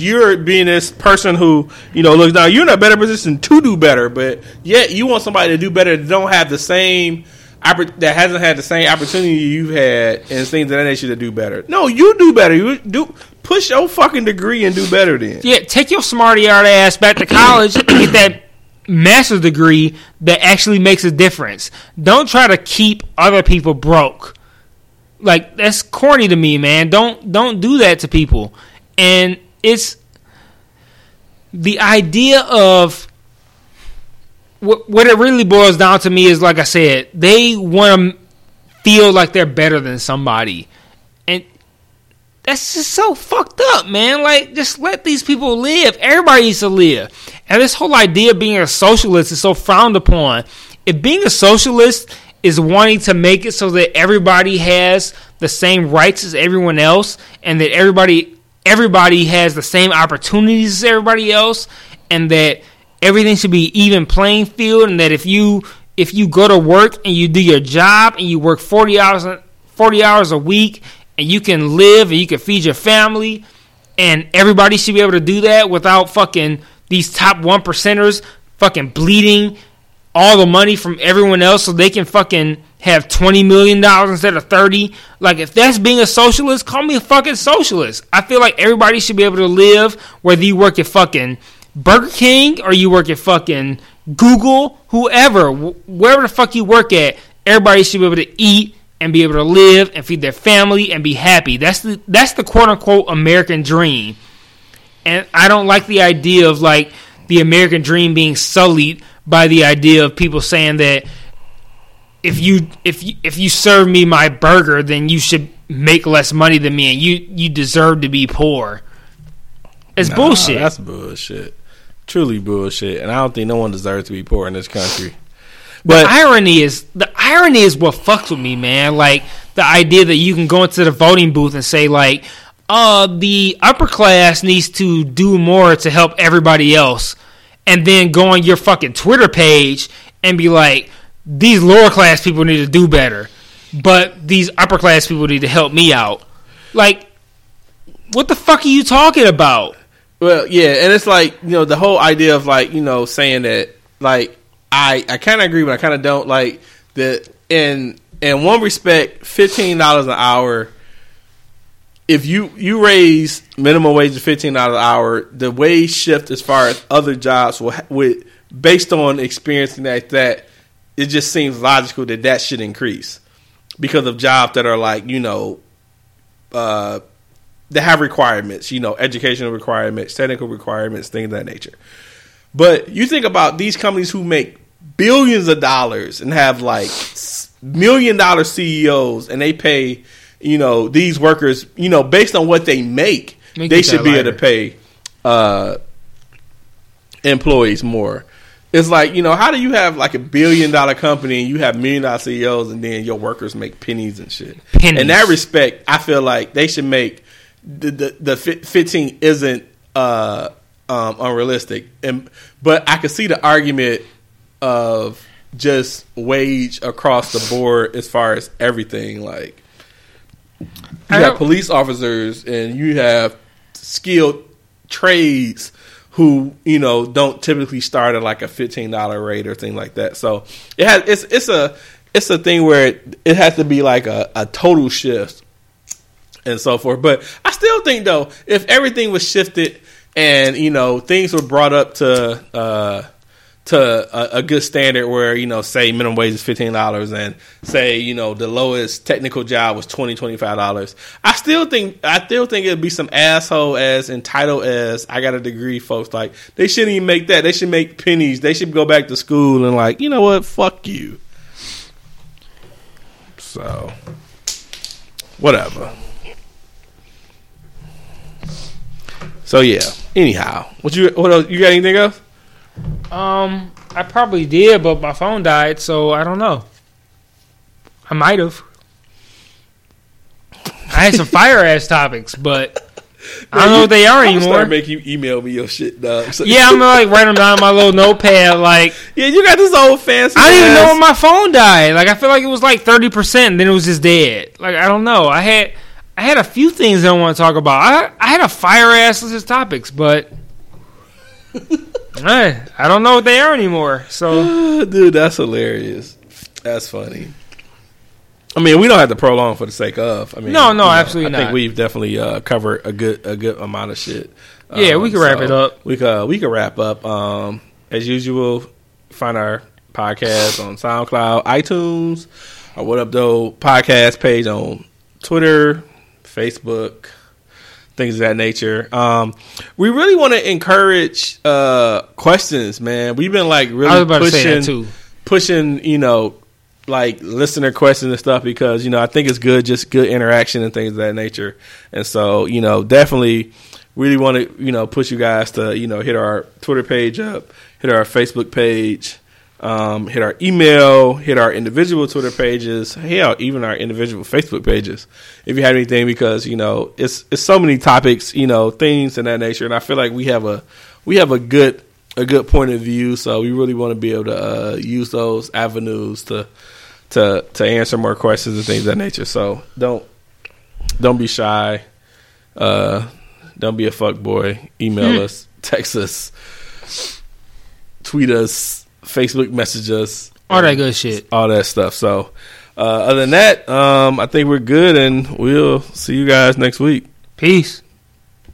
you're being this person who, you know, looks down. You're in a better position to do better, but yet you want somebody to do better that don't have the same, that hasn't had the same opportunity you've had, and things that nature to do better. No, you do better. You do. Push your fucking degree and do better then. Yeah, take your smarty art ass back to college and get that master's degree that actually makes a difference. Don't try to keep other people broke. Like, that's corny to me, man. Don't do that to people. And it's the idea of what it really boils down to me is, like I said, they want to feel like they're better than somebody. And that's just so fucked up, man. Like, just let these people live. Everybody needs to live. And this whole idea of being a socialist is so frowned upon. If being a socialist is wanting to make it so that everybody has the same rights as everyone else, and that everybody has the same opportunities as everybody else, and that everything should be even playing field, and that if you go to work and you do your job and you work 40 hours a week and you can live and you can feed your family, and everybody should be able to do that without fucking these top 1%ers fucking bleeding all the money from everyone else so they can fucking have $20 million instead of $30. Like, if that's being a socialist, call me a fucking socialist. I feel like everybody should be able to live, whether you work at fucking Burger King or you work at fucking Google, whoever, wherever the fuck you work at, everybody should be able to eat and be able to live and feed their family and be happy. That's the quote-unquote American dream. And I don't like the idea of, like, the American dream being sullied by the idea of people saying that if you serve me my burger, then you should make less money than me and you deserve to be poor. It's bullshit. That's bullshit. Truly bullshit. And I don't think no one deserves to be poor in this country. But the irony is what fucks with me, man. Like, the idea that you can go into the voting booth and say, like, the upper class needs to do more to help everybody else, and then go on your fucking Twitter page and be like, these lower class people need to do better, but these upper class people need to help me out. Like, what the fuck are you talking about? Well, yeah, and it's like, you know, the whole idea of, like, you know, saying that, like, I kind of agree, but I kind of don't. Like, that in one respect, $15 an hour, if you raise minimum wage to $15 an hour, the wage shift as far as other jobs will based on experiencing that, it just seems logical that should increase because of jobs that are, like, you know, that have requirements, you know, educational requirements, technical requirements, things of that nature. But you think about these companies who make billions of dollars and have, like, $1 million CEOs, and they pay, you know, these workers, you know, based on what they make they should be able to pay employees more. It's like, you know, how do you have, like, $1 billion company and you have $1 million CEOs, and then your workers make pennies and shit? Pennies. In that respect, I feel like they should make the 15 isn't unrealistic, but I could see the argument of just wage across the board as far as everything. Like, you have police officers and you have skilled trades who, you know, don't typically start at, like, a $15 rate or thing like that. So it's a thing where it has to be like a total shift and so forth. But I still think, though, if everything was shifted and, you know, things were brought up to a good standard where, you know, say minimum wage is $15 and say, you know, the lowest technical job was $20-$25, I still think it'd be some asshole as entitled as I got a degree folks. Like, they shouldn't even make that. They should make pennies. They should go back to school and, like, you know what, fuck you. So whatever. So yeah. Anyhow, what else? You got anything else? I probably did, but my phone died, so I don't know. I might have. I had some fire ass topics, but I don't know what they are anymore. I'm gonna start making you email me your shit, dog. So, yeah, I'm gonna like write them down on my little notepad. Like, yeah, you got this old fancy. I didn't even know when my phone died. Like, I feel like it was like 30%, and then it was just dead. Like, I don't know. I had a few things I want to talk about. I had a fire ass list of topics, but I don't know what they are anymore. So, dude, that's hilarious. That's funny. I mean, we don't have to prolong for the sake of. I mean, no, absolutely not. I think we've definitely covered a good amount of shit. Yeah, we can wrap it up. We can wrap up. As usual, find our podcast on SoundCloud, iTunes, our What Up Though podcast page on Twitter, Facebook, things of that nature. We really want to encourage questions, man. We've been like really pushing, you know, like listener questions and stuff, because I think it's good interaction and things of that nature. And so, definitely really want to push you guys to hit our Twitter page up, hit our Facebook page, hit our email, hit our individual Twitter pages, hell, even our individual Facebook pages if you have anything, because it's so many topics, things of that nature. And I feel like we have a good point of view, so we really want to be able to use those avenues to answer more questions and things of that nature. So don't be shy. Don't be a fuckboy. Email us, text us, tweet us, Facebook message us, all that good shit, all that stuff. So other than that, I think we're good, and we'll see you guys next week. Peace.